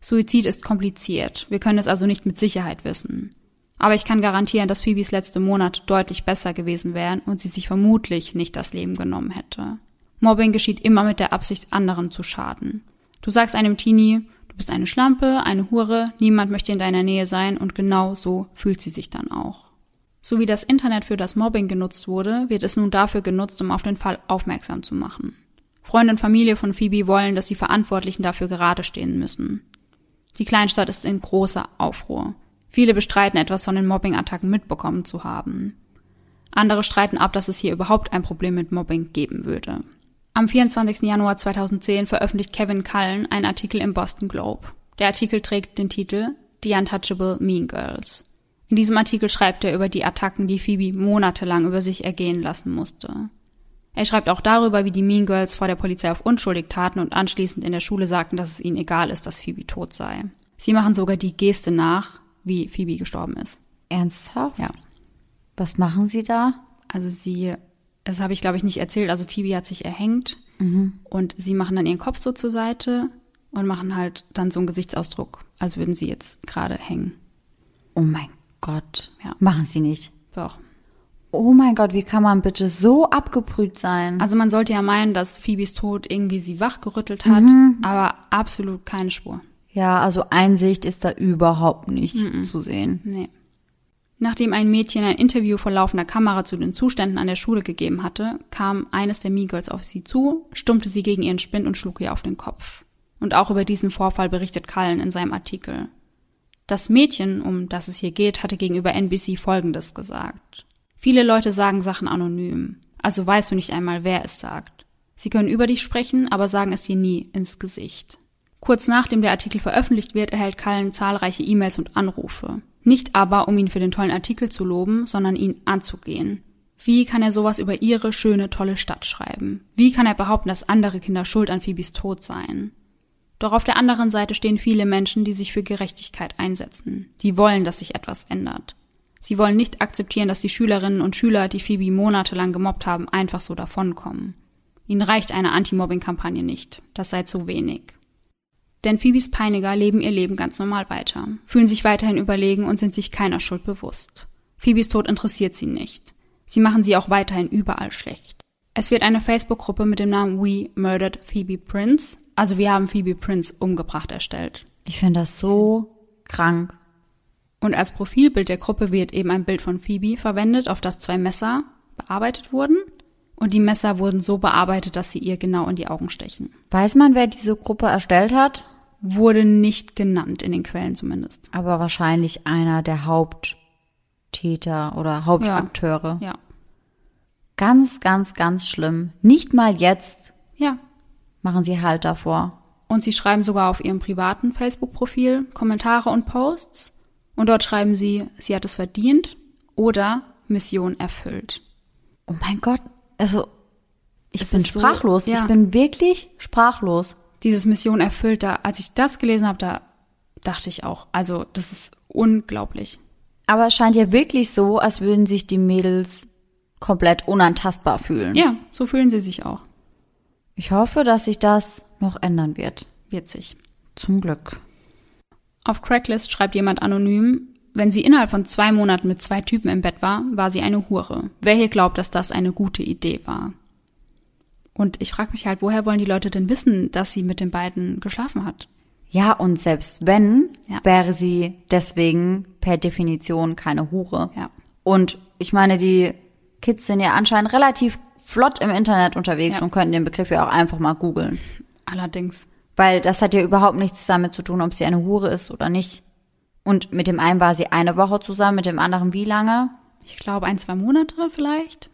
Suizid ist kompliziert, wir können es also nicht mit Sicherheit wissen. Aber ich kann garantieren, dass Phoebes letzte Monate deutlich besser gewesen wären und sie sich vermutlich nicht das Leben genommen hätte. Mobbing geschieht immer mit der Absicht, anderen zu schaden. Du sagst einem Teenie, du bist eine Schlampe, eine Hure, niemand möchte in deiner Nähe sein und genau so fühlt sie sich dann auch. So wie das Internet für das Mobbing genutzt wurde, wird es nun dafür genutzt, um auf den Fall aufmerksam zu machen. Freunde und Familie von Phoebe wollen, dass die Verantwortlichen dafür gerade stehen müssen. Die Kleinstadt ist in großer Aufruhr. Viele bestreiten, etwas von den Mobbing-Attacken mitbekommen zu haben. Andere streiten ab, dass es hier überhaupt ein Problem mit Mobbing geben würde. Am 24. Januar 2010 veröffentlicht Kevin Cullen einen Artikel im Boston Globe. Der Artikel trägt den Titel The Untouchable Mean Girls. In diesem Artikel schreibt er über die Attacken, die Phoebe monatelang über sich ergehen lassen musste. Er schreibt auch darüber, wie die Mean Girls vor der Polizei auf unschuldig taten und anschließend in der Schule sagten, dass es ihnen egal ist, dass Phoebe tot sei. Sie machen sogar die Geste nach, wie Phoebe gestorben ist. Ernsthaft? Ja. Was machen sie da? Also das habe ich, glaube ich, nicht erzählt. Also Phoebe hat sich erhängt und sie machen dann ihren Kopf so zur Seite und machen halt dann so einen Gesichtsausdruck, als würden sie jetzt gerade hängen. Oh mein Gott. Ja. Machen sie nicht. Doch. Oh mein Gott, wie kann man bitte so abgebrüht sein? Also man sollte ja meinen, dass Phoebes Tod irgendwie sie wachgerüttelt hat, aber absolut keine Spur. Ja, also Einsicht ist da überhaupt nicht zu sehen. Nee. Nachdem ein Mädchen ein Interview vor laufender Kamera zu den Zuständen an der Schule gegeben hatte, kam eines der Mean Girls auf sie zu, stummte sie gegen ihren Spind und schlug ihr auf den Kopf. Und auch über diesen Vorfall berichtet Cullen in seinem Artikel. Das Mädchen, um das es hier geht, hatte gegenüber NBC Folgendes gesagt. Viele Leute sagen Sachen anonym, also weißt du nicht einmal, wer es sagt. Sie können über dich sprechen, aber sagen es dir nie ins Gesicht. Kurz nachdem der Artikel veröffentlicht wird, erhält Cullen zahlreiche E-Mails und Anrufe. Nicht aber, um ihn für den tollen Artikel zu loben, sondern ihn anzugehen. Wie kann er sowas über ihre schöne, tolle Stadt schreiben? Wie kann er behaupten, dass andere Kinder schuld an Phoebes Tod seien? Doch auf der anderen Seite stehen viele Menschen, die sich für Gerechtigkeit einsetzen. Die wollen, dass sich etwas ändert. Sie wollen nicht akzeptieren, dass die Schülerinnen und Schüler, die Phoebe monatelang gemobbt haben, einfach so davonkommen. Ihnen reicht eine Anti-Mobbing-Kampagne nicht. Das sei zu wenig. Denn Phoebes Peiniger leben ihr Leben ganz normal weiter, fühlen sich weiterhin überlegen und sind sich keiner Schuld bewusst. Phoebes Tod interessiert sie nicht. Sie machen sie auch weiterhin überall schlecht. Es wird eine Facebook-Gruppe mit dem Namen We Murdered Phoebe Prince, also wir haben Phoebe Prince umgebracht, erstellt. Ich finde das so krank. Und als Profilbild der Gruppe wird eben ein Bild von Phoebe verwendet, auf das 2 Messer bearbeitet wurden. Und die Messer wurden so bearbeitet, dass sie ihr genau in die Augen stechen. Weiß man, wer diese Gruppe erstellt hat? Wurde nicht genannt, in den Quellen zumindest. Aber wahrscheinlich einer der Haupttäter oder Hauptakteure. Ja. Ganz, ganz, ganz schlimm. Nicht mal jetzt. Ja. Machen sie Halt davor. Und sie schreiben sogar auf ihrem privaten Facebook-Profil Kommentare und Posts. Und dort schreiben sie, sie hat es verdient oder Mission erfüllt. Oh mein Gott. Also, ich bin sprachlos. So, ja. Ich bin wirklich sprachlos. Dieses Mission erfüllt, da, als ich das gelesen habe, da dachte ich auch, also das ist unglaublich. Aber es scheint ja wirklich so, als würden sich die Mädels komplett unantastbar fühlen. Ja, so fühlen sie sich auch. Ich hoffe, dass sich das noch ändern wird. Wird sich. Zum Glück. Auf Craigslist schreibt jemand anonym: Wenn sie innerhalb von 2 Monaten mit 2 Typen im Bett war, war sie eine Hure. Wer hier glaubt, dass das eine gute Idee war? Und ich frage mich halt, woher wollen die Leute denn wissen, dass sie mit den beiden geschlafen hat? Ja, und selbst wenn, wäre sie deswegen per Definition keine Hure. Ja. Und ich meine, die Kids sind ja anscheinend relativ flott im Internet unterwegs und könnten den Begriff ja auch einfach mal googeln. Allerdings. Weil das hat ja überhaupt nichts damit zu tun, ob sie eine Hure ist oder nicht. Und mit dem einen war sie eine Woche zusammen, mit dem anderen wie lange? Ich glaube 1-2 Monate vielleicht,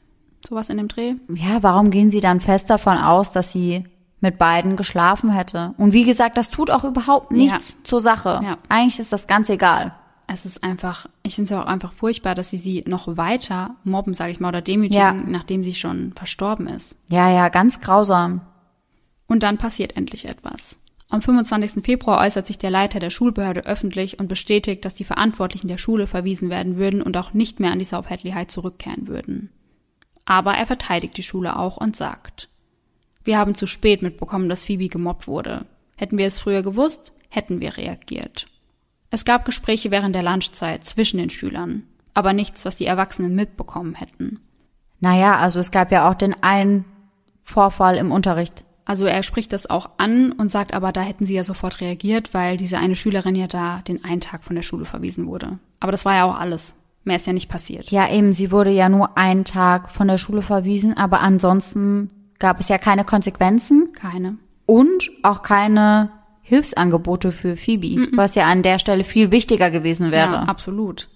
sowas in dem Dreh. Ja, warum gehen sie dann fest davon aus, dass sie mit beiden geschlafen hätte? Und wie gesagt, das tut auch überhaupt nichts zur Sache. Ja. Eigentlich ist das ganz egal. Es ist einfach, ich finde es ja auch einfach furchtbar, dass sie noch weiter mobben, sage ich mal, oder demütigen, nachdem sie schon verstorben ist. Ja, ja, ganz grausam. Und dann passiert endlich etwas. Am 25. Februar äußert sich der Leiter der Schulbehörde öffentlich und bestätigt, dass die Verantwortlichen der Schule verwiesen werden würden und auch nicht mehr an die South Hadley High zurückkehren würden. Aber er verteidigt die Schule auch und sagt: Wir haben zu spät mitbekommen, dass Phoebe gemobbt wurde. Hätten wir es früher gewusst, hätten wir reagiert. Es gab Gespräche während der Lunchzeit zwischen den Schülern, aber nichts, was die Erwachsenen mitbekommen hätten. Naja, also es gab ja auch den einen Vorfall im Unterricht. Also er spricht das auch an und sagt aber, da hätten sie ja sofort reagiert, weil diese eine Schülerin ja da den einen Tag von der Schule verwiesen wurde. Aber das war ja auch alles. Mehr ist ja nicht passiert. Ja eben, sie wurde ja nur einen Tag von der Schule verwiesen, aber ansonsten gab es ja keine Konsequenzen. Keine. Und auch keine Hilfsangebote für Phoebe, was ja an der Stelle viel wichtiger gewesen wäre. Ja, absolut.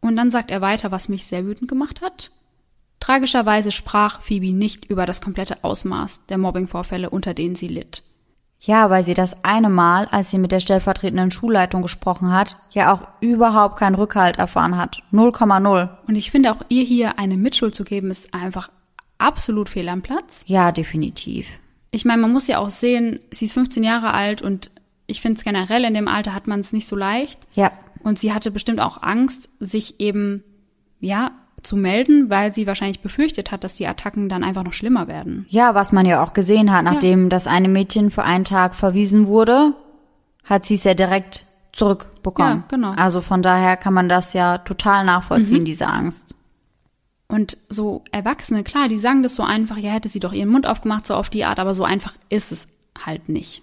Und dann sagt er weiter, was mich sehr wütend gemacht hat. Tragischerweise sprach Phoebe nicht über das komplette Ausmaß der Mobbingvorfälle, unter denen sie litt. Ja, weil sie das eine Mal, als sie mit der stellvertretenden Schulleitung gesprochen hat, ja auch überhaupt keinen Rückhalt erfahren hat. 0,0. Und ich finde auch, ihr hier eine Mitschuld zu geben, ist einfach absolut fehl am Platz. Ja, definitiv. Ich meine, man muss ja auch sehen, sie ist 15 Jahre alt und ich finde es generell, in dem Alter hat man es nicht so leicht. Ja. Und sie hatte bestimmt auch Angst, sich eben, zu melden, weil sie wahrscheinlich befürchtet hat, dass die Attacken dann einfach noch schlimmer werden. Ja, was man ja auch gesehen hat, nachdem das eine Mädchen für einen Tag verwiesen wurde, hat sie es ja direkt zurückbekommen. Ja, genau. Also von daher kann man das ja total nachvollziehen, diese Angst. Und so Erwachsene, klar, die sagen das so einfach, ja, hätte sie doch ihren Mund aufgemacht, so auf die Art, aber so einfach ist es halt nicht.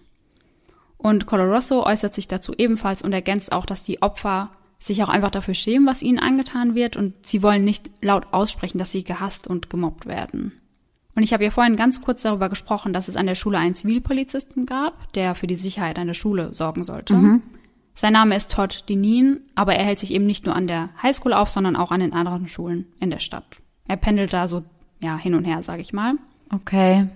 Und Coloroso äußert sich dazu ebenfalls und ergänzt auch, dass die Opfer sich auch einfach dafür schämen, was ihnen angetan wird, und sie wollen nicht laut aussprechen, dass sie gehasst und gemobbt werden. Und ich habe ja vorhin ganz kurz darüber gesprochen, dass es an der Schule einen Zivilpolizisten gab, der für die Sicherheit an der Schule sorgen sollte. Sein Name ist Todd Dinin, aber er hält sich eben nicht nur an der Highschool auf, sondern auch an den anderen Schulen in der Stadt. Er pendelt da so hin und her, sage ich mal. Okay.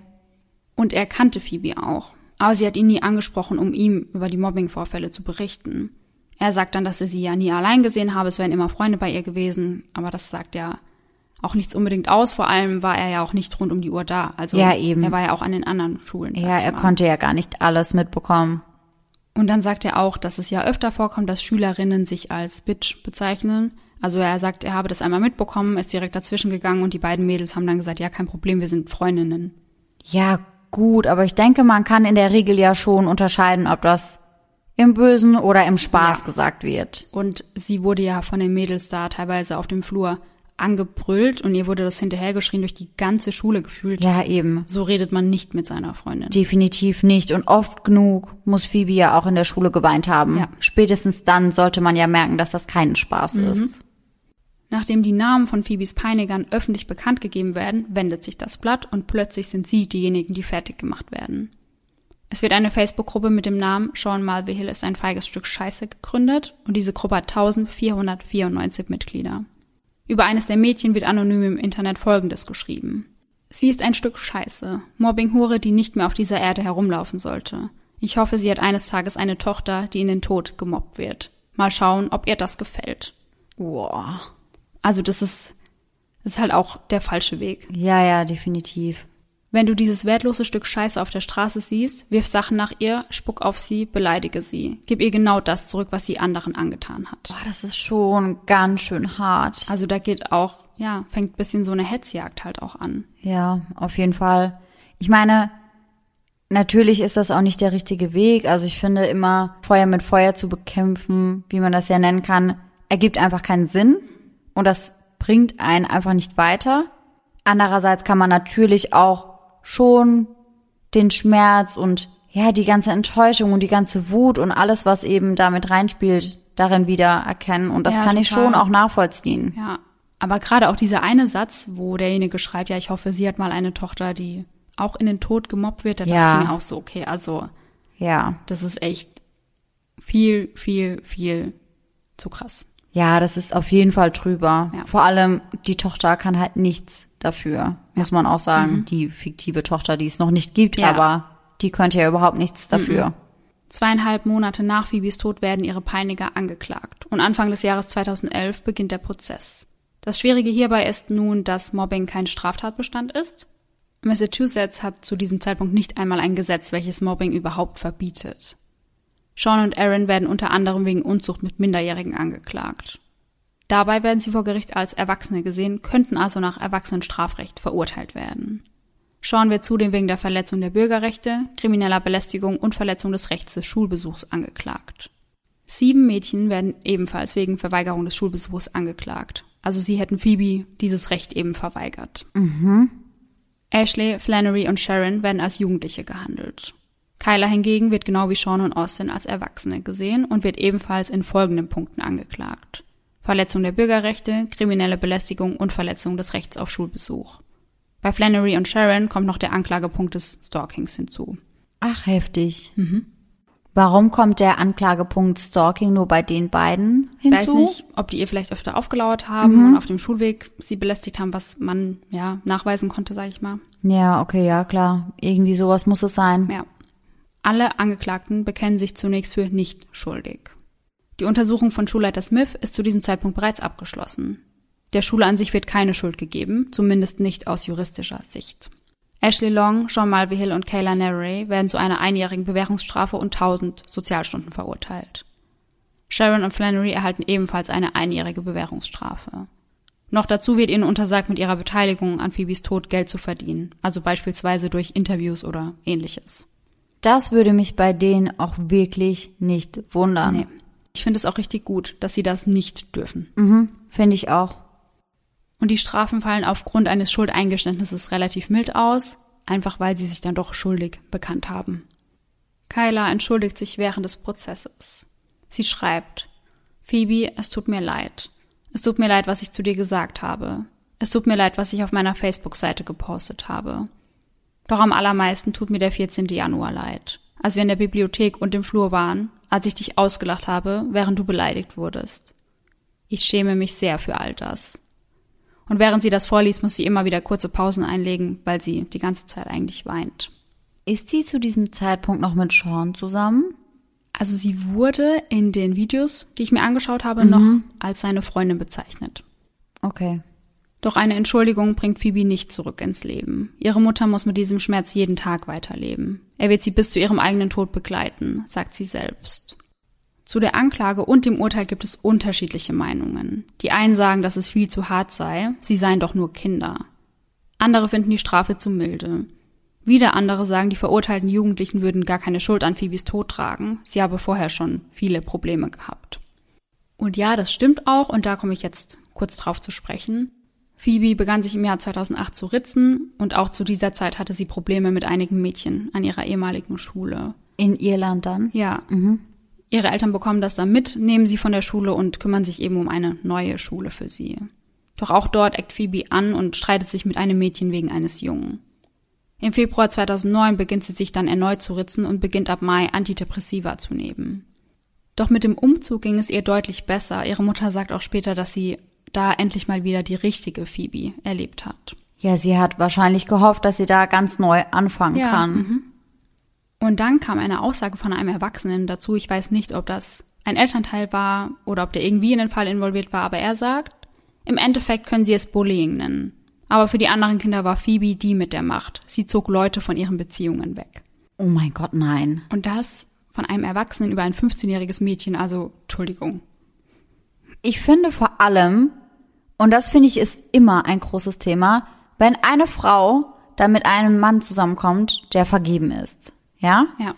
Und er kannte Phoebe auch, aber sie hat ihn nie angesprochen, um ihm über die Mobbingvorfälle zu berichten. Er sagt dann, dass er sie ja nie allein gesehen habe, es wären immer Freunde bei ihr gewesen, aber das sagt ja auch nichts unbedingt aus, vor allem war er ja auch nicht rund um die Uhr da, also er war ja auch an den anderen Schulen. Ja, er konnte ja gar nicht alles mitbekommen. Und dann sagt er auch, dass es ja öfter vorkommt, dass Schülerinnen sich als Bitch bezeichnen, also er sagt, er habe das einmal mitbekommen, ist direkt dazwischen gegangen und die beiden Mädels haben dann gesagt, ja, kein Problem, wir sind Freundinnen. Ja, gut, aber ich denke, man kann in der Regel ja schon unterscheiden, ob das im Bösen oder im Spaß gesagt wird. Und sie wurde ja von den Mädels da teilweise auf dem Flur angebrüllt und ihr wurde das hinterhergeschrien, durch die ganze Schule gefühlt. Ja, eben. So redet man nicht mit seiner Freundin. Definitiv nicht. Und oft genug muss Phoebe ja auch in der Schule geweint haben. Ja. Spätestens dann sollte man ja merken, dass das kein Spaß ist. Nachdem die Namen von Phoebes Peinigern öffentlich bekannt gegeben werden, wendet sich das Blatt und plötzlich sind sie diejenigen, die fertig gemacht werden. Es wird eine Facebook-Gruppe mit dem Namen Sean Mulvey Hill ist ein feiges Stück Scheiße gegründet und diese Gruppe hat 1494 Mitglieder. Über eines der Mädchen wird anonym im Internet Folgendes geschrieben: Sie ist ein Stück Scheiße, Mobbing-Hure, die nicht mehr auf dieser Erde herumlaufen sollte. Ich hoffe, sie hat eines Tages eine Tochter, die in den Tod gemobbt wird. Mal schauen, ob ihr das gefällt. Wow. Also das ist halt auch der falsche Weg. Ja, ja, definitiv. Wenn du dieses wertlose Stück Scheiße auf der Straße siehst, wirf Sachen nach ihr, spuck auf sie, beleidige sie. Gib ihr genau das zurück, was sie anderen angetan hat. Boah, das ist schon ganz schön hart. Also da geht auch, fängt ein bisschen so eine Hetzjagd halt auch an. Ja, auf jeden Fall. Ich meine, natürlich ist das auch nicht der richtige Weg. Also ich finde immer, Feuer mit Feuer zu bekämpfen, wie man das ja nennen kann, ergibt einfach keinen Sinn. Und das bringt einen einfach nicht weiter. Andererseits kann man natürlich auch schon den Schmerz und die ganze Enttäuschung und die ganze Wut und alles, was eben damit reinspielt, darin wieder erkennen. Und das kann ich schon auch nachvollziehen. Ja, aber gerade auch dieser eine Satz, wo derjenige schreibt, ich hoffe, sie hat mal eine Tochter, die auch in den Tod gemobbt wird, da dachte ich mir auch so, okay, also Ja. Das ist echt viel, viel, viel zu krass. Ja, das ist auf jeden Fall drüber. Ja. Vor allem, die Tochter kann halt nichts dafür, muss man auch sagen. Mhm. Die fiktive Tochter, die es noch nicht gibt, ja, aber die könnte ja überhaupt nichts dafür. Mhm. 2,5 Monate nach Phoebes Tod werden ihre Peiniger angeklagt. Und Anfang des Jahres 2011 beginnt der Prozess. Das Schwierige hierbei ist nun, dass Mobbing kein Straftatbestand ist. Massachusetts hat zu diesem Zeitpunkt nicht einmal ein Gesetz, welches Mobbing überhaupt verbietet. Sean und Aaron werden unter anderem wegen Unzucht mit Minderjährigen angeklagt. Dabei werden sie vor Gericht als Erwachsene gesehen, könnten also nach Erwachsenenstrafrecht verurteilt werden. Sean wird zudem wegen der Verletzung der Bürgerrechte, krimineller Belästigung und Verletzung des Rechts des Schulbesuchs angeklagt. 7 Mädchen werden ebenfalls wegen Verweigerung des Schulbesuchs angeklagt. Also sie hätten Phoebe dieses Recht eben verweigert. Mhm. Ashley, Flannery und Sharon werden als Jugendliche gehandelt. Kayla hingegen wird genau wie Sean und Austin als Erwachsene gesehen und wird ebenfalls in folgenden Punkten angeklagt: Verletzung der Bürgerrechte, kriminelle Belästigung und Verletzung des Rechts auf Schulbesuch. Bei Flannery und Sharon kommt noch der Anklagepunkt des Stalkings hinzu. Ach, heftig. Mhm. Warum kommt der Anklagepunkt Stalking nur bei den beiden hinzu? Ich weiß nicht, ob die ihr vielleicht öfter aufgelauert haben und auf dem Schulweg sie belästigt haben, was man ja nachweisen konnte, sag ich mal. Ja, okay, ja, klar. Irgendwie sowas muss es sein. Ja. Alle Angeklagten bekennen sich zunächst für nicht schuldig. Die Untersuchung von Schulleiter Smith ist zu diesem Zeitpunkt bereits abgeschlossen. Der Schule an sich wird keine Schuld gegeben, zumindest nicht aus juristischer Sicht. Ashley Long, John Malvey Hill und Kayla Anne Ray werden zu einer 1-jährigen Bewährungsstrafe und 1000 Sozialstunden verurteilt. Sharon und Flannery erhalten ebenfalls eine 1-jährige Bewährungsstrafe. Noch dazu wird ihnen untersagt, mit ihrer Beteiligung an Phoebes Tod Geld zu verdienen, also beispielsweise durch Interviews oder ähnliches. Das würde mich bei denen auch wirklich nicht wundern. Nee. Ich finde es auch richtig gut, dass sie das nicht dürfen. Mhm, finde ich auch. Und die Strafen fallen aufgrund eines Schuldeingeständnisses relativ mild aus, einfach weil sie sich dann doch schuldig bekannt haben. Kayla entschuldigt sich während des Prozesses. Sie schreibt: Phoebe, es tut mir leid. Es tut mir leid, was ich zu dir gesagt habe. Es tut mir leid, was ich auf meiner Facebook-Seite gepostet habe. Doch am allermeisten tut mir der 14. Januar leid, als wir in der Bibliothek und im Flur waren, als ich dich ausgelacht habe, während du beleidigt wurdest. Ich schäme mich sehr für all das. Und während sie das vorliest, muss sie immer wieder kurze Pausen einlegen, weil sie die ganze Zeit eigentlich weint. Ist sie zu diesem Zeitpunkt noch mit Sean zusammen? Also sie wurde in den Videos, die ich mir angeschaut habe, noch als seine Freundin bezeichnet. Okay. Doch eine Entschuldigung bringt Phoebe nicht zurück ins Leben. Ihre Mutter muss mit diesem Schmerz jeden Tag weiterleben. Er wird sie bis zu ihrem eigenen Tod begleiten, sagt sie selbst. Zu der Anklage und dem Urteil gibt es unterschiedliche Meinungen. Die einen sagen, dass es viel zu hart sei, sie seien doch nur Kinder. Andere finden die Strafe zu milde. Wieder andere sagen, die verurteilten Jugendlichen würden gar keine Schuld an Phoebes Tod tragen, sie habe vorher schon viele Probleme gehabt. Und ja, das stimmt auch, und da komme ich jetzt kurz drauf zu sprechen. Phoebe begann sich im Jahr 2008 zu ritzen, und auch zu dieser Zeit hatte sie Probleme mit einigen Mädchen an ihrer ehemaligen Schule. In Irland dann? Ja. Mhm. Ihre Eltern bekommen das dann mit, nehmen sie von der Schule und kümmern sich eben um eine neue Schule für sie. Doch auch dort eckt Phoebe an und streitet sich mit einem Mädchen wegen eines Jungen. Im Februar 2009 beginnt sie sich dann erneut zu ritzen und beginnt ab Mai Antidepressiva zu nehmen. Doch mit dem Umzug ging es ihr deutlich besser. Ihre Mutter sagt auch später, dass sie da endlich mal wieder die richtige Phoebe erlebt hat. Ja, sie hat wahrscheinlich gehofft, dass sie da ganz neu anfangen kann. Mhm. Und dann kam eine Aussage von einem Erwachsenen dazu. Ich weiß nicht, ob das ein Elternteil war oder ob der irgendwie in den Fall involviert war, aber er sagt, im Endeffekt können sie es Bullying nennen. Aber für die anderen Kinder war Phoebe die mit der Macht. Sie zog Leute von ihren Beziehungen weg. Oh mein Gott, nein. Und das von einem Erwachsenen über ein 15-jähriges Mädchen, also Entschuldigung. Ich finde vor allem, und das finde ich ist immer ein großes Thema, wenn eine Frau dann mit einem Mann zusammenkommt, der vergeben ist. Ja? Ja.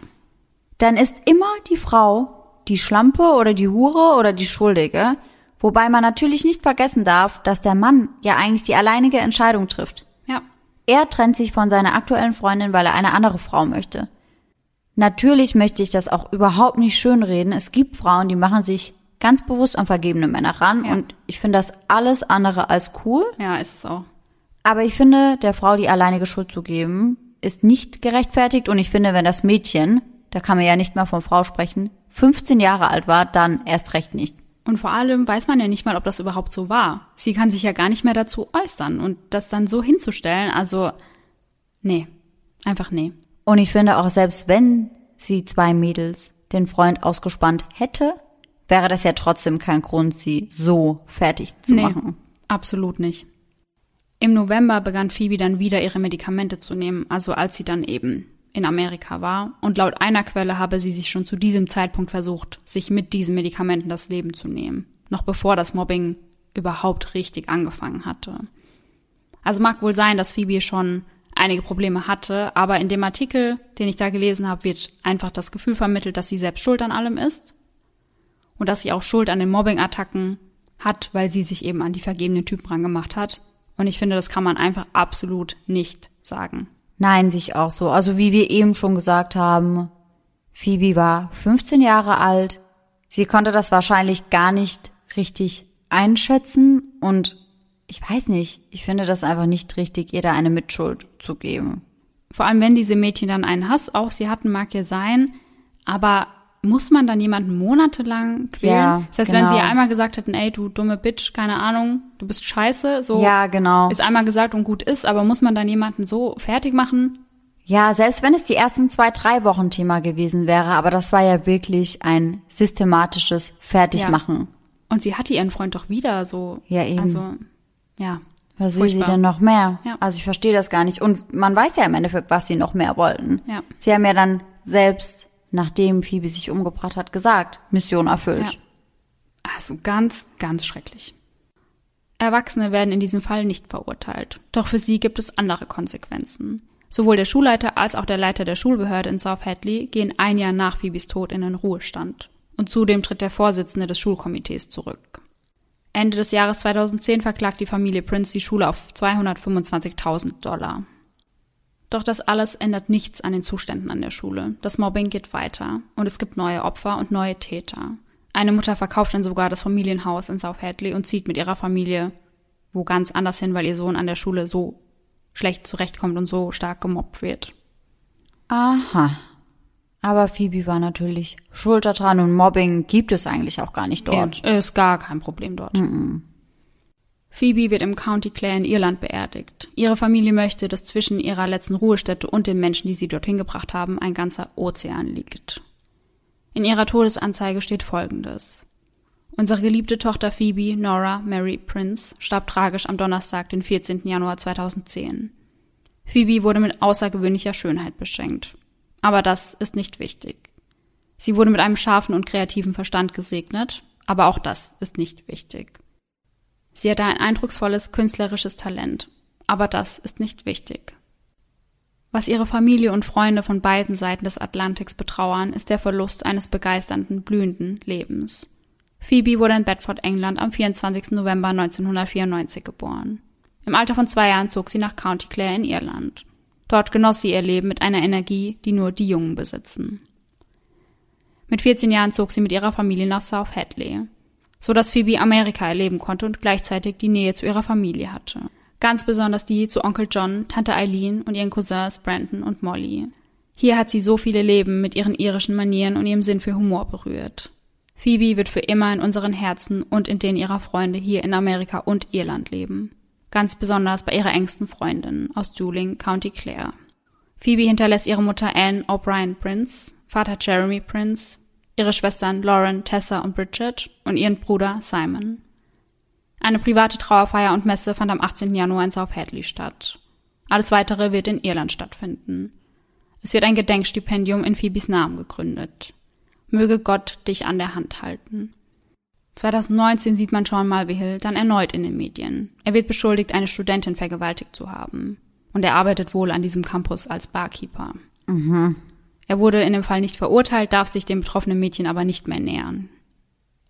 Dann ist immer die Frau die Schlampe oder die Hure oder die Schuldige. Wobei man natürlich nicht vergessen darf, dass der Mann ja eigentlich die alleinige Entscheidung trifft. Ja. Er trennt sich von seiner aktuellen Freundin, weil er eine andere Frau möchte. Natürlich möchte ich das auch überhaupt nicht schönreden. Es gibt Frauen, die machen sich ganz bewusst an vergebene Männer ran. Ja. Und ich finde das alles andere als cool. Ja, ist es auch. Aber ich finde, der Frau die alleinige Schuld zu geben, ist nicht gerechtfertigt, und ich finde, wenn das Mädchen da kann man ja nicht mal von Frau sprechen, 15 Jahre alt war, dann erst recht nicht. Und vor allem weiß man ja nicht mal, ob das überhaupt so war. Sie kann sich ja gar nicht mehr dazu äußern und das dann so hinzustellen, also nee, einfach nee. Und ich finde auch, selbst wenn sie zwei Mädels den Freund ausgespannt hätte, wäre das ja trotzdem kein Grund, sie so fertig zu machen. Absolut nicht. Im November begann Phoebe dann wieder ihre Medikamente zu nehmen, also als sie dann eben in Amerika war. Und laut einer Quelle habe sie sich schon zu diesem Zeitpunkt versucht, sich mit diesen Medikamenten das Leben zu nehmen. Noch bevor das Mobbing überhaupt richtig angefangen hatte. Also mag wohl sein, dass Phoebe schon einige Probleme hatte, aber in dem Artikel, den ich da gelesen habe, wird einfach das Gefühl vermittelt, dass sie selbst schuld an allem ist. Und dass sie auch Schuld an den Mobbing-Attacken hat, weil sie sich eben an die vergebenen Typen rangemacht hat. Und ich finde, das kann man einfach absolut nicht sagen. Nein, sich auch so. Also wie wir eben schon gesagt haben, Phoebe war 15 Jahre alt. Sie konnte das wahrscheinlich gar nicht richtig einschätzen. Und ich weiß nicht, ich finde das einfach nicht richtig, ihr da eine Mitschuld zu geben. Vor allem, wenn diese Mädchen dann einen Hass auf sie hatten, mag ja sein, aber muss man dann jemanden monatelang quälen? Ja, das heißt, genau. Wenn sie einmal gesagt hätten, ey, du dumme Bitch, keine Ahnung, du bist scheiße, so ja, genau. Ist einmal gesagt und gut ist, aber muss man dann jemanden so fertig machen? Ja, selbst wenn es die ersten 2-3 Wochen Thema gewesen wäre, aber das war ja wirklich ein systematisches Fertigmachen. Ja. Und sie hatte ihren Freund doch wieder, so. Ja, eben. Also, ja. Was will sie denn noch mehr? Ja. Also ich verstehe das gar nicht. Und man weiß ja im Endeffekt, was sie noch mehr wollten. Ja. Sie haben ja dann selbst, nachdem Phoebe sich umgebracht hat, gesagt, Mission erfüllt. Ja. Also ganz, ganz schrecklich. Erwachsene werden in diesem Fall nicht verurteilt. Doch für sie gibt es andere Konsequenzen. Sowohl der Schulleiter als auch der Leiter der Schulbehörde in South Hadley gehen ein Jahr nach Phoebes Tod in den Ruhestand. Und zudem tritt der Vorsitzende des Schulkomitees zurück. Ende des Jahres 2010 verklagt die Familie Prince die Schule auf $225.000. Doch das alles ändert nichts an den Zuständen an der Schule. Das Mobbing geht weiter und es gibt neue Opfer und neue Täter. Eine Mutter verkauft dann sogar das Familienhaus in South Hadley und zieht mit ihrer Familie wo ganz anders hin, weil ihr Sohn an der Schule so schlecht zurechtkommt und so stark gemobbt wird. Aha. Aber Phoebe war natürlich schuld daran und Mobbing gibt es eigentlich auch gar nicht dort. Ist gar kein Problem dort. Mhm. Phoebe wird im County Clare in Irland beerdigt. Ihre Familie möchte, dass zwischen ihrer letzten Ruhestätte und den Menschen, die sie dorthin gebracht haben, ein ganzer Ozean liegt. In ihrer Todesanzeige steht Folgendes. Unsere geliebte Tochter Phoebe Nora Mary Prince starb tragisch am Donnerstag, den 14. Januar 2010. Phoebe wurde mit außergewöhnlicher Schönheit beschenkt. Aber das ist nicht wichtig. Sie wurde mit einem scharfen und kreativen Verstand gesegnet, aber auch das ist nicht wichtig. Sie hatte ein eindrucksvolles künstlerisches Talent, aber das ist nicht wichtig. Was ihre Familie und Freunde von beiden Seiten des Atlantiks betrauern, ist der Verlust eines begeisternden, blühenden Lebens. Phoebe wurde in Bedford, England, am 24. November 1994 geboren. Im Alter von 2 Jahren zog sie nach County Clare in Irland. Dort genoss sie ihr Leben mit einer Energie, die nur die Jungen besitzen. Mit 14 Jahren zog sie mit ihrer Familie nach South Hadley, so dass Phoebe Amerika erleben konnte und gleichzeitig die Nähe zu ihrer Familie hatte. Ganz besonders die zu Onkel John, Tante Eileen und ihren Cousins Brandon und Molly. Hier hat sie so viele Leben mit ihren irischen Manieren und ihrem Sinn für Humor berührt. Phoebe wird für immer in unseren Herzen und in denen ihrer Freunde hier in Amerika und Irland leben. Ganz besonders bei ihrer engsten Freundin aus Doolin, County Clare. Phoebe hinterlässt ihre Mutter Anne O'Brien Prince, Vater Jeremy Prince, ihre Schwestern Lauren, Tessa und Bridget und ihren Bruder Simon. Eine private Trauerfeier und Messe fand am 18. Januar in South Hadley statt. Alles Weitere wird in Irland stattfinden. Es wird ein Gedenkstipendium in Phoebes Namen gegründet. Möge Gott dich an der Hand halten. 2019 sieht man John Malvey Hill dann erneut in den Medien. Er wird beschuldigt, eine Studentin vergewaltigt zu haben. Und er arbeitet wohl an diesem Campus als Barkeeper. Mhm. Er wurde in dem Fall nicht verurteilt, darf sich dem betroffenen Mädchen aber nicht mehr nähern.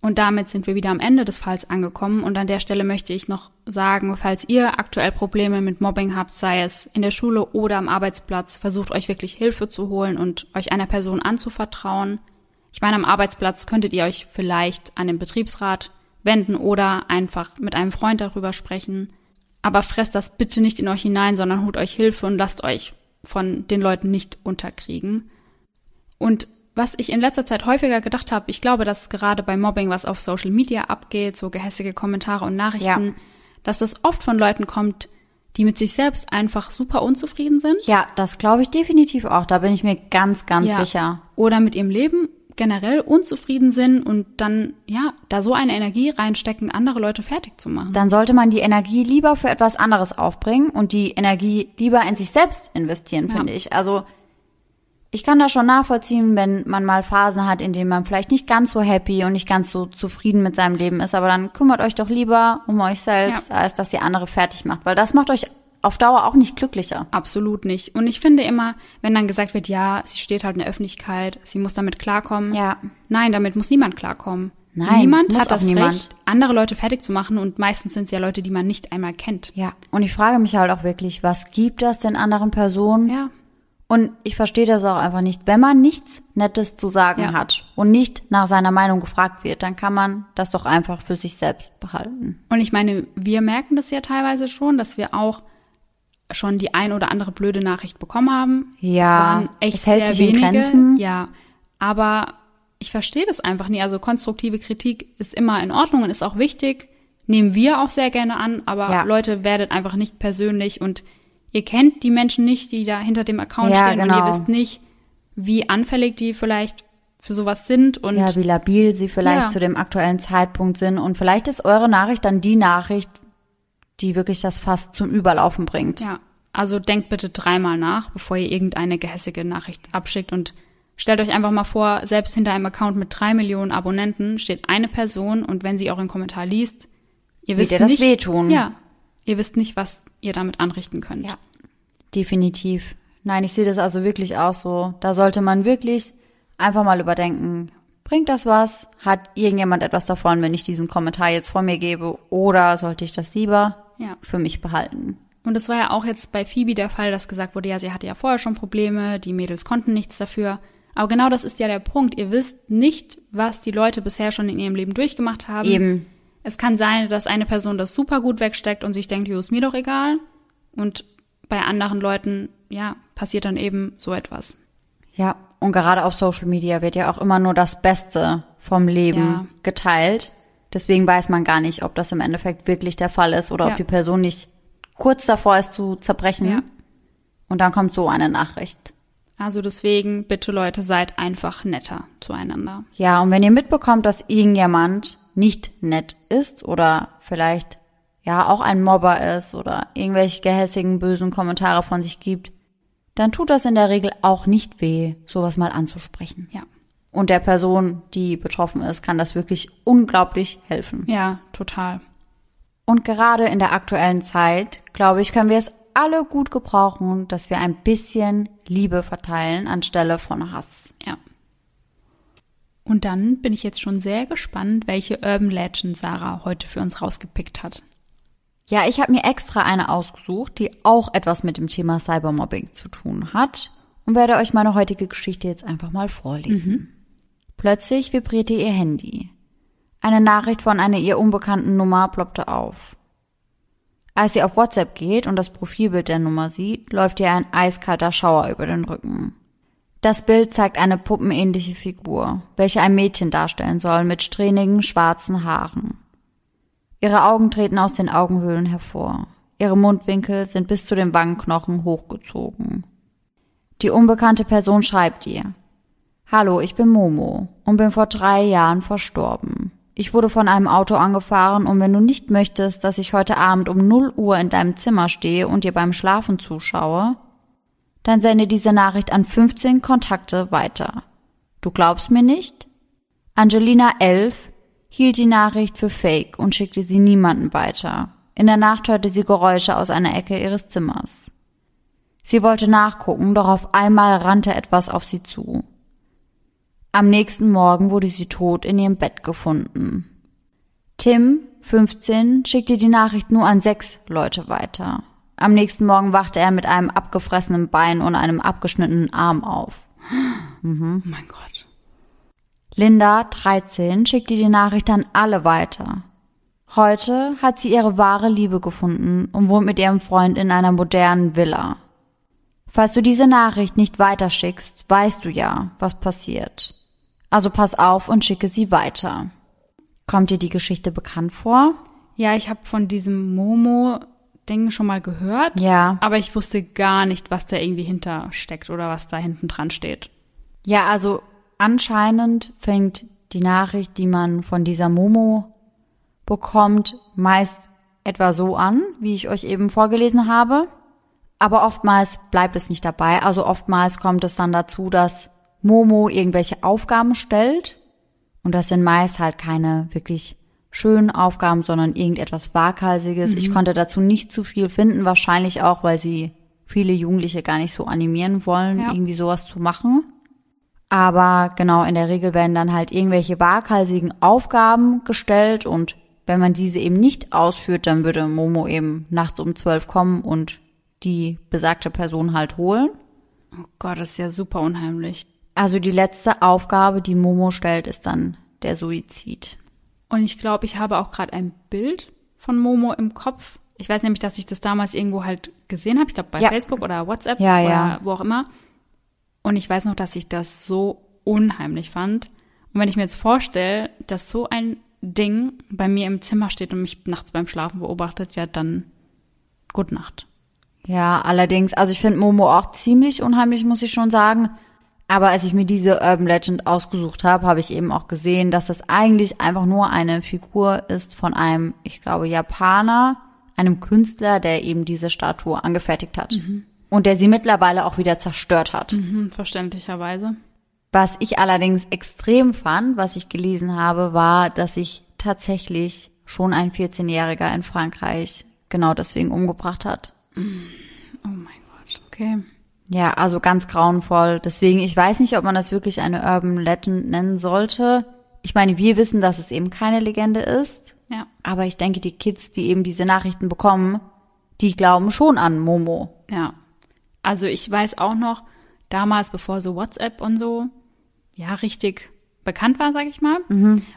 Und damit sind wir wieder am Ende des Falls angekommen und an der Stelle möchte ich noch sagen, falls ihr aktuell Probleme mit Mobbing habt, sei es in der Schule oder am Arbeitsplatz, versucht euch wirklich Hilfe zu holen und euch einer Person anzuvertrauen. Ich meine, am Arbeitsplatz könntet ihr euch vielleicht an den Betriebsrat wenden oder einfach mit einem Freund darüber sprechen. Aber fresst das bitte nicht in euch hinein, sondern holt euch Hilfe und lasst euch von den Leuten nicht unterkriegen. Und was ich in letzter Zeit häufiger gedacht habe, ich glaube, dass gerade bei Mobbing, was auf Social Media abgeht, so gehässige Kommentare und Nachrichten, dass das oft von Leuten kommt, die mit sich selbst einfach super unzufrieden sind. Ja, das glaube ich definitiv auch. Da bin ich mir ganz, ganz sicher. Oder mit ihrem Leben generell unzufrieden sind und dann, da so eine Energie reinstecken, andere Leute fertig zu machen. Dann sollte man die Energie lieber für etwas anderes aufbringen und die Energie lieber in sich selbst investieren, finde ich. Also ich kann das schon nachvollziehen, wenn man mal Phasen hat, in denen man vielleicht nicht ganz so happy und nicht ganz so zufrieden mit seinem Leben ist, aber dann kümmert euch doch lieber um euch selbst, als dass ihr andere fertig macht, weil das macht euch auf Dauer auch nicht glücklicher. Absolut nicht. Und ich finde immer, wenn dann gesagt wird, sie steht halt in der Öffentlichkeit, sie muss damit klarkommen. Ja. Nein, damit muss niemand klarkommen. Nein, niemand hat das Recht, andere Leute fertig zu machen, und meistens sind es ja Leute, die man nicht einmal kennt. Ja, und ich frage mich halt auch wirklich, was gibt das denn anderen Personen? Ja. Und ich verstehe das auch einfach nicht. Wenn man nichts Nettes zu sagen hat und nicht nach seiner Meinung gefragt wird, dann kann man das doch einfach für sich selbst behalten. Und ich meine, wir merken das ja teilweise schon, dass wir auch schon die ein oder andere blöde Nachricht bekommen haben. Ja, es hält sich in Grenzen. Ja, aber ich verstehe das einfach nie. Also konstruktive Kritik ist immer in Ordnung und ist auch wichtig. Nehmen wir auch sehr gerne an, aber Leute, werdet einfach nicht persönlich, und ihr kennt die Menschen nicht, die da hinter dem Account stehen, und ihr wisst nicht, wie anfällig die vielleicht für sowas sind. Und wie labil sie vielleicht zu dem aktuellen Zeitpunkt sind. Und vielleicht ist eure Nachricht dann die Nachricht, die wirklich das Fass zum Überlaufen bringt. Ja, also denkt bitte dreimal nach, bevor ihr irgendeine gehässige Nachricht abschickt, und stellt euch einfach mal vor, selbst hinter einem Account mit 3 Millionen Abonnenten steht eine Person, und wenn sie euren Kommentar liest, ihr wisst nicht, wird ihr das wehtun. Ja, ihr wisst nicht, was ihr damit anrichten könnt. Ja, definitiv. Nein, ich sehe das also wirklich auch so. Da sollte man wirklich einfach mal überdenken, bringt das was? Hat irgendjemand etwas davon, wenn ich diesen Kommentar jetzt vor mir gebe? Oder sollte ich das lieber für mich behalten? Und es war ja auch jetzt bei Phoebe der Fall, dass gesagt wurde, sie hatte ja vorher schon Probleme, die Mädels konnten nichts dafür. Aber genau das ist ja der Punkt. Ihr wisst nicht, was die Leute bisher schon in ihrem Leben durchgemacht haben. Eben. Es kann sein, dass eine Person das super gut wegsteckt und sich denkt, jo, ist mir doch egal. Und bei anderen Leuten, passiert dann eben so etwas. Ja, und gerade auf Social Media wird ja auch immer nur das Beste vom Leben geteilt. Deswegen weiß man gar nicht, ob das im Endeffekt wirklich der Fall ist oder ob die Person nicht kurz davor ist zu zerbrechen. Ja. Und dann kommt so eine Nachricht. Also deswegen, bitte Leute, seid einfach netter zueinander. Ja, und wenn ihr mitbekommt, dass irgendjemand nicht nett ist oder vielleicht auch ein Mobber ist oder irgendwelche gehässigen, bösen Kommentare von sich gibt, dann tut das in der Regel auch nicht weh, sowas mal anzusprechen. Ja. Und der Person, die betroffen ist, kann das wirklich unglaublich helfen. Ja, total. Und gerade in der aktuellen Zeit, glaube ich, können wir es alle gut gebrauchen, dass wir ein bisschen Liebe verteilen anstelle von Hass. Ja. Und dann bin ich jetzt schon sehr gespannt, welche Urban Legend Sarah heute für uns rausgepickt hat. Ja, ich habe mir extra eine ausgesucht, die auch etwas mit dem Thema Cybermobbing zu tun hat, und werde euch meine heutige Geschichte jetzt einfach mal vorlesen. Mhm. Plötzlich vibrierte ihr Handy. Eine Nachricht von einer ihr unbekannten Nummer ploppte auf. Als sie auf WhatsApp geht und das Profilbild der Nummer sieht, läuft ihr ein eiskalter Schauer über den Rücken. Das Bild zeigt eine puppenähnliche Figur, welche ein Mädchen darstellen soll, mit strähnigen, schwarzen Haaren. Ihre Augen treten aus den Augenhöhlen hervor. Ihre Mundwinkel sind bis zu den Wangenknochen hochgezogen. Die unbekannte Person schreibt ihr: Hallo, ich bin Momo und bin vor 3 Jahren verstorben. Ich wurde von einem Auto angefahren, und wenn du nicht möchtest, dass ich heute Abend um 0 Uhr in deinem Zimmer stehe und dir beim Schlafen zuschaue, dann sende diese Nachricht an 15 Kontakte weiter. Du glaubst mir nicht? Angelina 11 hielt die Nachricht für Fake und schickte sie niemandem weiter. In der Nacht hörte sie Geräusche aus einer Ecke ihres Zimmers. Sie wollte nachgucken, doch auf einmal rannte etwas auf sie zu. Am nächsten Morgen wurde sie tot in ihrem Bett gefunden. Tim, 15, schickte die Nachricht nur an 6 Leute weiter. Am nächsten Morgen wachte er mit einem abgefressenen Bein und einem abgeschnittenen Arm auf. Mhm. Oh mein Gott. Linda, 13, schickte die Nachricht an alle weiter. Heute hat sie ihre wahre Liebe gefunden und wohnt mit ihrem Freund in einer modernen Villa. Falls du diese Nachricht nicht weiterschickst, weißt du ja, was passiert. Also pass auf und schicke sie weiter. Kommt dir die Geschichte bekannt vor? Ja, ich habe von diesem Momo-Ding schon mal gehört. Ja. Aber ich wusste gar nicht, was da irgendwie hinter steckt oder was da hinten dran steht. Ja, also anscheinend fängt die Nachricht, die man von dieser Momo bekommt, meist etwa so an, wie ich euch eben vorgelesen habe. Aber oftmals bleibt es nicht dabei. Also oftmals kommt es dann dazu, dass Momo irgendwelche Aufgaben stellt. Und das sind meist halt keine wirklich schönen Aufgaben, sondern irgendetwas Waghalsiges. Mhm. Ich konnte dazu nicht zu viel finden, wahrscheinlich auch, weil sie viele Jugendliche gar nicht so animieren wollen, irgendwie sowas zu machen. Aber genau, in der Regel werden dann halt irgendwelche waghalsigen Aufgaben gestellt. Und wenn man diese eben nicht ausführt, dann würde Momo eben nachts um 12 kommen und die besagte Person halt holen. Oh Gott, das ist ja super unheimlich. Also die letzte Aufgabe, die Momo stellt, ist dann der Suizid. Und ich glaube, ich habe auch gerade ein Bild von Momo im Kopf. Ich weiß nämlich, dass ich das damals irgendwo halt gesehen habe. Ich glaube, bei Facebook oder WhatsApp oder wo auch immer. Und ich weiß noch, dass ich das so unheimlich fand. Und wenn ich mir jetzt vorstelle, dass so ein Ding bei mir im Zimmer steht und mich nachts beim Schlafen beobachtet, ja, dann gute Nacht. Ja, allerdings, also ich finde Momo auch ziemlich unheimlich, muss ich schon sagen. Aber als ich mir diese Urban Legend ausgesucht habe, habe ich eben auch gesehen, dass das eigentlich einfach nur eine Figur ist von einem, ich glaube, Japaner, einem Künstler, der eben diese Statue angefertigt hat. Mhm. Und der sie mittlerweile auch wieder zerstört hat. Mhm, verständlicherweise. Was ich allerdings extrem fand, was ich gelesen habe, war, dass sich tatsächlich schon ein 14-Jähriger in Frankreich genau deswegen umgebracht hat. Oh mein Gott, okay. Ja, also ganz grauenvoll. Deswegen, ich weiß nicht, ob man das wirklich eine Urban Legend nennen sollte. Ich meine, wir wissen, dass es eben keine Legende ist. Ja. Aber ich denke, die Kids, die eben diese Nachrichten bekommen, die glauben schon an Momo. Ja. Also ich weiß auch noch, damals, bevor so WhatsApp und so, ja, richtig bekannt war, sag ich mal,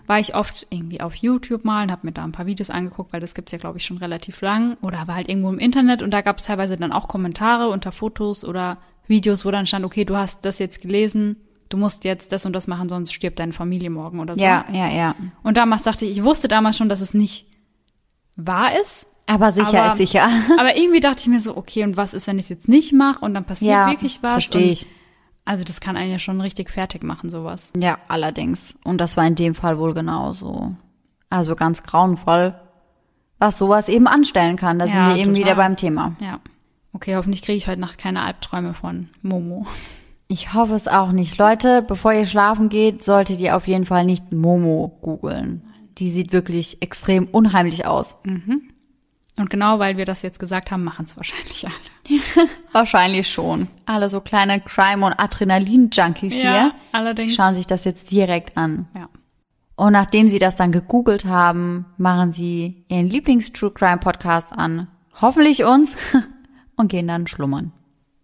war ich oft irgendwie auf YouTube mal und habe mir da ein paar Videos angeguckt, weil das gibt's ja, glaube ich, schon relativ lang, oder war halt irgendwo im Internet, und da gab's teilweise dann auch Kommentare unter Fotos oder Videos, wo dann stand, okay, du hast das jetzt gelesen, du musst jetzt das und das machen, sonst stirbt deine Familie morgen oder so. Ja, ja, ja. Und damals dachte ich, ich wusste damals schon, dass es nicht wahr ist. Aber sicher ist sicher. Aber irgendwie dachte ich mir so, okay, und was ist, wenn ich es jetzt nicht mache und dann passiert wirklich was? Verstehe ich. Also das kann einen ja schon richtig fertig machen, sowas. Ja, allerdings. Und das war in dem Fall wohl genauso. Also ganz grauenvoll, was sowas eben anstellen kann. Da sind wir eben wieder beim Thema. Ja. Okay, hoffentlich kriege ich heute Nacht keine Albträume von Momo. Ich hoffe es auch nicht. Leute, bevor ihr schlafen geht, solltet ihr auf jeden Fall nicht Momo googeln. Die sieht wirklich extrem unheimlich aus. Mhm. Und genau, weil wir das jetzt gesagt haben, machen es wahrscheinlich alle. Wahrscheinlich schon. Alle so kleine Crime- und Adrenalin-Junkies hier. Allerdings. Die schauen sich das jetzt direkt an. Ja. Und nachdem sie das dann gegoogelt haben, machen sie ihren Lieblings-True-Crime-Podcast an. Hoffentlich uns. Und gehen dann schlummern.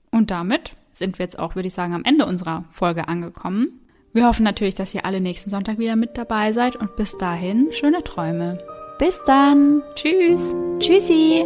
Und damit sind wir jetzt auch, würde ich sagen, am Ende unserer Folge angekommen. Wir hoffen natürlich, dass ihr alle nächsten Sonntag wieder mit dabei seid. Und bis dahin, schöne Träume. Bis dann. Tschüss. Tschüssi.